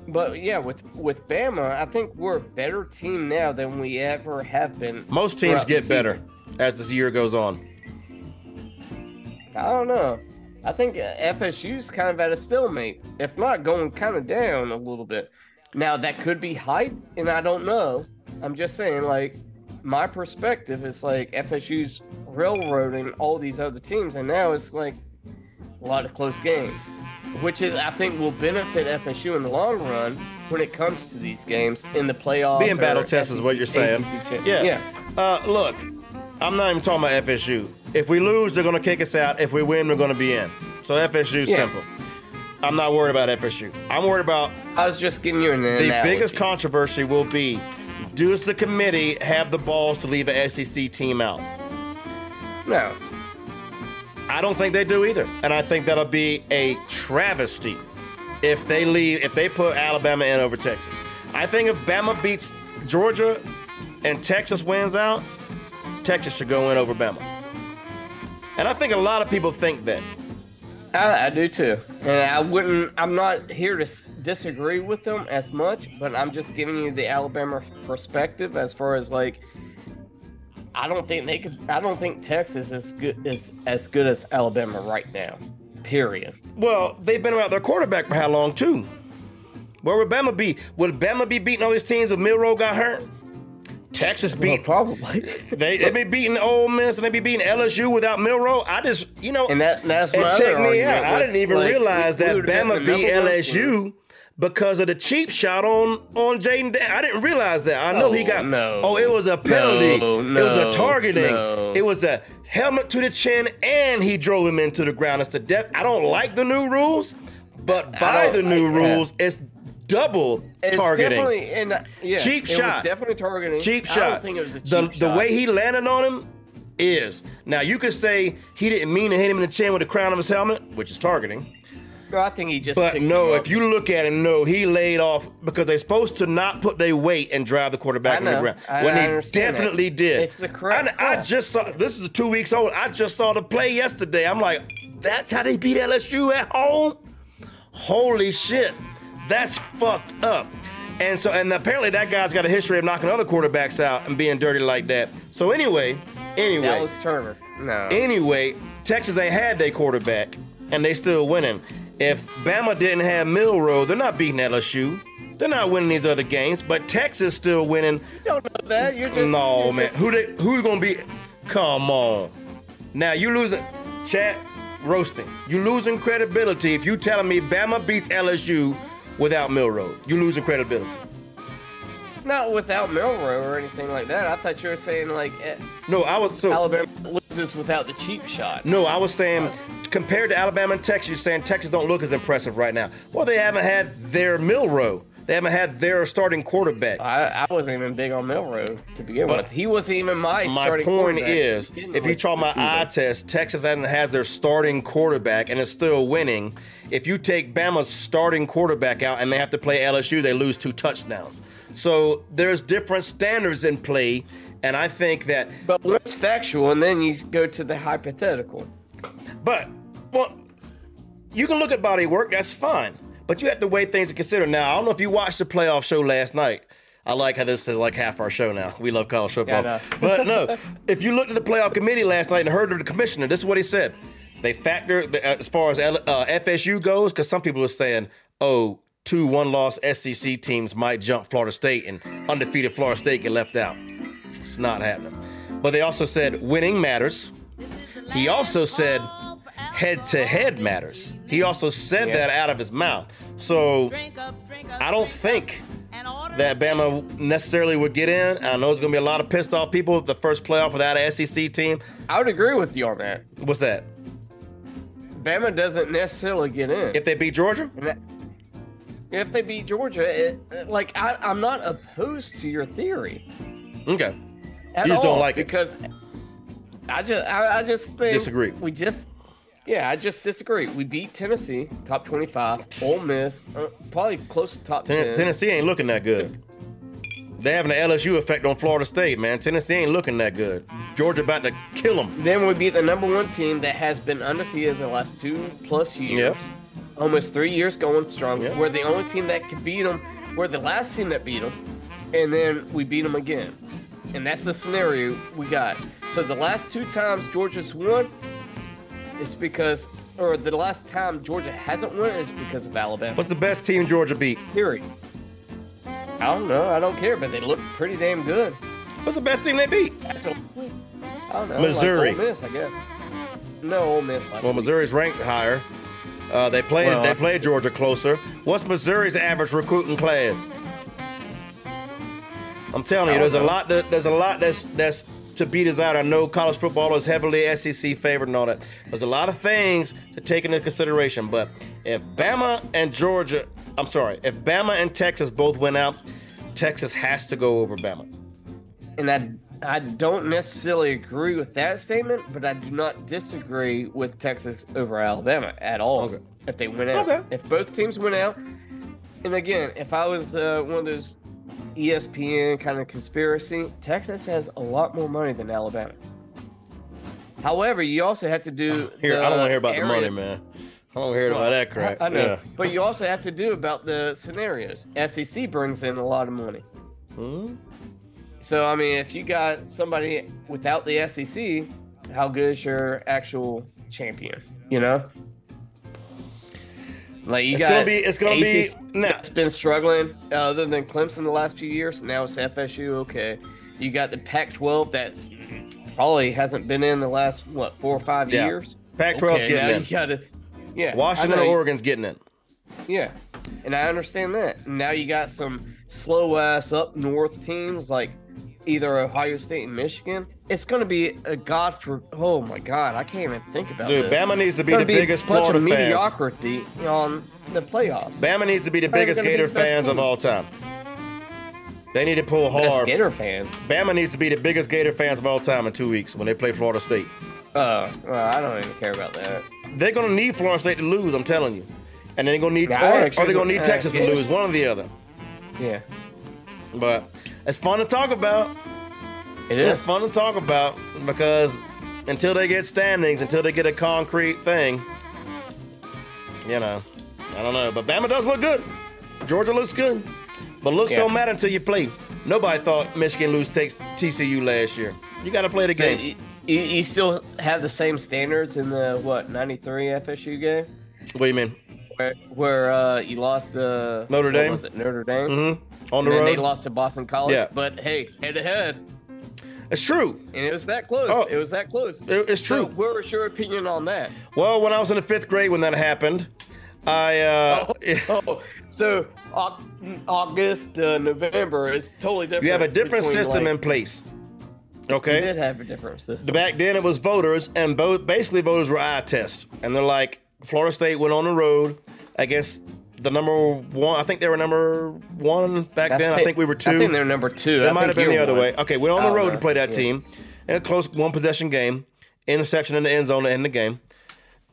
but yeah, with with Bama, I think we're a better team now than we ever have been. Most teams get better as this year goes on. I don't know. I think F S U's kind of at a stalemate, if not going kind of down a little bit. Now, that could be hype, and I don't know. I'm just saying, like, my perspective is, like, F S U's railroading all these other teams, and now it's, like, a lot of close games, which is, I think, will benefit F S U in the long run when it comes to these games in the playoffs. Being battle test is what you're saying. Yeah. yeah. Uh, look, I'm not even talking about F S U. If we lose, they're going to kick us out. If we win, we're going to be in. So F S U's yeah. simple. I'm not worried about F S U. I'm worried about... I was just giving you an analogy. The biggest controversy will be, does the committee have the balls to leave an S E C team out? No. I don't think they do either. And I think that'll be a travesty if they leave, if they put Alabama in over Texas. I think if Bama beats Georgia and Texas wins out, Texas should go in over Bama. And I think a lot of people think that. I, I do too. And I wouldn't, I'm not here to s- disagree with them as much, but I'm just giving you the Alabama perspective as far as, like, I don't think they could, I don't think Texas is good, is as good as Alabama right now, period. Well, they've been without their quarterback for how long too? Where would Bama be? Would Bama be beating all these teams if Milroe got hurt? Texas beat well, probably. they they be beating Ole Miss and they be beating L S U without Milroe. I just you know and that that's my and check other me out. Was, I didn't even like, realize we, that we Bama beat L S U one. Because of the cheap shot on on Jaden. I didn't realize that. I know oh, he got no. Oh, it was a penalty. No, no, it was a targeting. No. It was a helmet to the chin, and he drove him into the ground. It's the depth. I don't like the new rules, but by the new like rules, that. it's. Double it's targeting, and, yeah, cheap it shot. Was definitely targeting. Cheap shot. I don't think it was a cheap the, shot. The way he landed on him is now. You could say he didn't mean to hit him in the chin with the crown of his helmet, which is targeting. No, I think he just. But no, if you look at it, no, he laid off because they're supposed to not put their weight and drive the quarterback in the ground. I, when I he definitely that. did. It's the correct. I, I just saw this is two weeks old. I just saw the play yesterday. I'm like, that's how they beat L S U at home. Holy shit. That's fucked up. And so, and apparently that guy's got a history of knocking other quarterbacks out and being dirty like that. So anyway, anyway. That was Turner. No. Anyway, Texas ain't had their quarterback, and they still winning. If Bama didn't have Milroe, they're not beating L S U. They're not winning these other games, but Texas still winning. You don't know that. You're just. No, you're man. Just... Who they, who's going to be? Come on. Now, you losing. Chat, roasting. You losing credibility if you telling me Bama beats L S U without Milroe. You're losing credibility. Not without Milroe or anything like that. I thought you were saying, like, eh, no, I was, so, Alabama loses without the cheap shot. No, I was saying, uh, compared to Alabama and Texas, you're saying Texas don't look as impressive right now. Well, they haven't had their Milroe. They haven't had their starting quarterback. I, I wasn't even big on Milroe to begin but with. He wasn't even my, my starting quarterback. My point is, if you try my eye test, Texas hasn't had their starting quarterback and is still winning. If you take Bama's starting quarterback out and they have to play L S U, they lose two touchdowns. So there's different standards in play, and I think that... But one's factual, and then you go to the hypothetical. But, well, you can look at body work, that's fine. But you have to weigh things to consider. Now, I don't know if you watched the playoff show last night. I like how this is like half our show now. We love college football. Yeah, no. But no, if you looked at the playoff committee last night and heard of the commissioner, this is what he said. They factor the, as far as L, uh, F S U goes, because some people are saying, oh, two one-loss S E C teams might jump Florida State and undefeated Florida State get left out. It's not happening. But they also said winning matters. He also said head-to-head matters. He also said yeah. that out of his mouth. So I don't think that Bama necessarily would get in. I know it's going to be a lot of pissed off people the first playoff without an S E C team. I would agree with you on that. What's that? Bama doesn't necessarily get in. If they beat Georgia? If they beat Georgia, it, like, I, I'm not opposed to your theory. Okay. You just don't like it. Because I just, I, I just think... Disagree. We just... Yeah, I just disagree. We beat Tennessee, top twenty-five. Ole Miss, uh, probably close to top ten. Tennessee ain't looking that good. They're having an L S U effect on Florida State, man. Tennessee ain't looking that good. Georgia about to kill them. Then we beat the number one team that has been undefeated the last two-plus years. Yep. Almost three years going strong. Yep. We're the only team that can beat them. We're the last team that beat them. And then we beat them again. And that's the scenario we got. So the last two times Georgia's won, it's because, or the last time Georgia hasn't won is because of Alabama. What's the best team Georgia beat? Period. I don't know. I don't care, but they look pretty damn good. What's the best team they beat? I don't know. Missouri. Like Ole Miss, I guess. No, Ole Miss. Like well, Missouri's ranked higher. Uh, they played. Well, they played Georgia closer. What's Missouri's average recruiting class? I'm telling you, there's know. a lot. That, there's a lot that's that's to be desired. I know college football is heavily S E C favored and all that. There's a lot of things to take into consideration. But if Bama and Georgia, I'm sorry, if Bama and Texas both went out, Texas has to go over Bama. And I, I don't necessarily agree with that statement, but I do not disagree with Texas over Alabama at all. Okay. If they went out, okay. If both teams went out, and again, if I was uh, one of those E S P N kind of conspiracy, Texas has a lot more money than Alabama. However, you also have to do. Here, I don't want to hear about area. the money, man. I don't hear about well, that crap. I know, yeah. But you also have to do about the scenarios. S E C brings in a lot of money. Hmm? So, I mean, if you got somebody without the S E C, how good is your actual champion? You know, like you it's got. Gonna be, it's going to be. It's going to be. It's been struggling, uh, other than Clemson the last few years. Now it's F S U. Okay, you got the Pac twelve that's probably hasn't been in the last what four or five yeah. years. Pac twelve's okay, getting now in. You got to. Yeah, Washington and Oregon's getting it. Yeah, and I understand that. Now you got some slow-ass up-north teams like either Ohio State and Michigan. It's going to be a god for – oh, my God. I can't even think about it. Dude, this. Bama needs to be the be biggest Florida fans. It's a bunch of mediocrity on the playoffs. Bama needs to be the it's biggest Gator be the fans team. Of all time. They need to pull hard. Best Gator fans? Bama needs to be the biggest Gator fans of all time in two weeks when they play Florida State. Uh, well, I don't even care about that. They're going to need Florida State to lose, I'm telling you. And then they're going to need, yeah, or, or they're going to need Texas to lose, one or the other. Yeah. But it's fun to talk about. It is. It's fun to talk about because until they get standings, until they get a concrete thing, you know, I don't know. But Bama does look good. Georgia looks good. But looks yeah. don't matter until you play. Nobody thought Michigan lose takes T C U last year. You got to play the so games. You, You, you still have the same standards in the, what, ninety-three F S U game? What do you mean? Where, where uh, you lost to uh, Notre Dame. Was it Notre Dame? Mm-hmm. On the road. And they lost to Boston College. Yeah. But, hey, head-to-head. It's true. And it was that close. Oh, it was that close. It, it's true. So what was your opinion on that? Well, when I was in the fifth grade when that happened, I uh, – oh, oh. So August, uh, November is totally different. You have a different between, system like, in place. Okay. It did have a difference this time. Back then it was voters, and both basically voters were eye tests. And they're like, Florida State went on the road against the number one. I think they were number one back I then. Think, I think we were two. I think they were number two. That might have been the other one. way. Okay, went on the road know. to play that yeah. team. In a close one-possession game, interception in the end zone to end the game.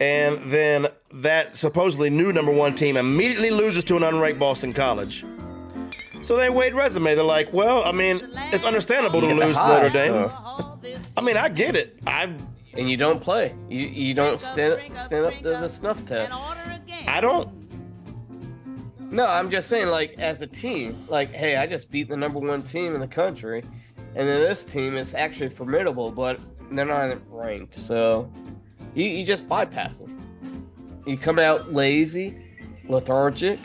And then that supposedly new number one team immediately loses to an unranked Boston College. So they weighed resume. They're like, well, I mean, it's understandable to lose to Notre Dame. Though. I mean, I get it. I and you don't play. You you don't stand stand up to the snuff test. I don't. No, I'm just saying, like as a team, like, hey, I just beat the number one team in the country, and then this team is actually formidable, but they're not ranked. So you you just bypass them. You come out lazy, lethargic.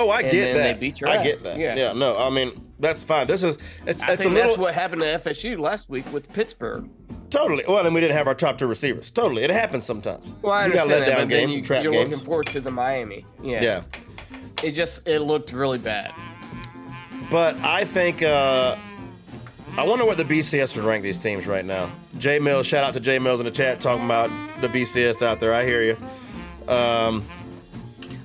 Oh, I and get that. They beat your ass. I get that. Yeah. yeah, no, I mean, that's fine. This is, it's, I it's think a little. That's what happened to F S U last week with Pittsburgh. Totally. Well, then we didn't have our top two receivers. Totally. It happens sometimes. Well, I you understand got let that, down games, you, trap you're games. Looking forward to the Miami. Yeah. Yeah. It just, it looked really bad. But I think, uh, I wonder what the B C S would rank these teams right now. J Mills, shout out to J Mills in the chat talking about the B C S out there. I hear you. Um,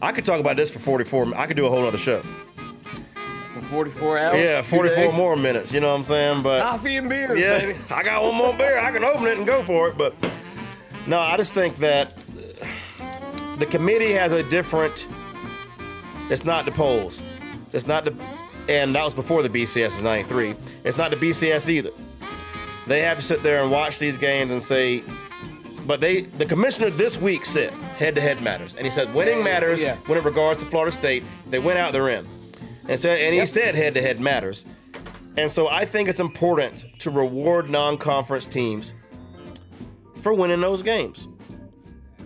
I could talk about this for forty-four. I could do a whole other show. For forty-four hours? Yeah, forty-four more minutes. You know what I'm saying? But coffee and beer, yeah, baby. I got one more beer. I can open it and go for it. But No, I just think that the committee has a different. It's not the polls. It's not the, and that was before the B C S in ninety-three. It's not the B C S either. They have to sit there and watch these games and say, but they, the commissioner this week said head-to-head matters, and he said winning matters yeah. when it regards to Florida State. They went out, they're in, and said, and he yep. said head-to-head matters. And so I think it's important to reward non-conference teams for winning those games.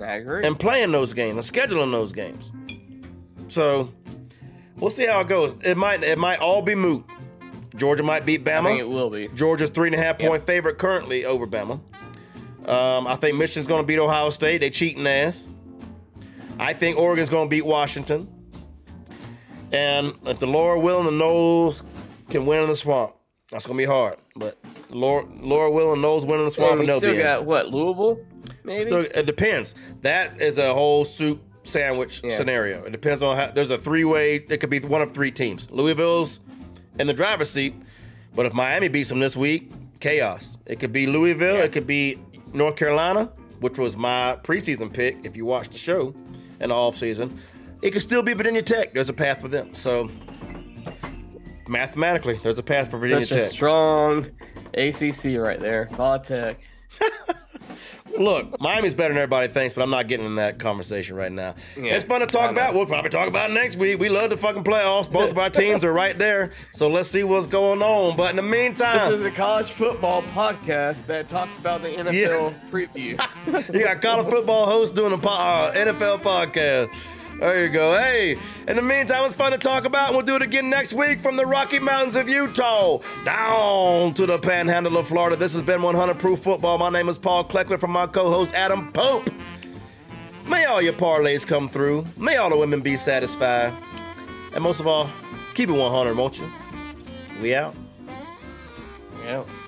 I agree. And playing those games and scheduling those games. So we'll see how it goes. It might it might all be moot. Georgia might beat Bama. I think it will be. Georgia's three and a half point yep. favorite currently over Bama. Um, I think Michigan's going to beat Ohio State. They cheating ass. I think Oregon's going to beat Washington. And if the Lord willing, the Knowles can win in the swamp. That's going to be hard. But Lord, Lord willing, Knowles win in the swamp, well, and they'll be in. We still got, what, Louisville? Maybe? Still, it depends. That is a whole soup sandwich yeah. scenario. It depends on how. There's a three-way. It could be one of three teams. Louisville's in the driver's seat. But if Miami beats them this week, chaos. It could be Louisville. Yeah. It could be North Carolina, which was my preseason pick, if you watch the show in the offseason. It could still be Virginia Tech. There's a path for them. So, mathematically, there's a path for Virginia Such Tech. Such a strong A C C right there. Vol Tech. Look, Miami's better than everybody thinks, but I'm not getting in that conversation right now. Yeah, it's fun to talk about. We'll probably talk about it next week. We love the fucking playoffs. Both of our teams are right there. So let's see what's going on. But in the meantime, this is a college football podcast that talks about the N F L yeah. preview. You got college football hosts doing a po- uh, N F L podcast. There you go. Hey, in the meantime, it's fun to talk about. We'll do it again next week from the Rocky Mountains of Utah down to the Panhandle of Florida. This has been one hundred Proof Football. My name is Paul Kleckler from my co-host Adam Pope. May all your parlays come through. May all the women be satisfied. And most of all, keep it one hundred, won't you? We out. We out.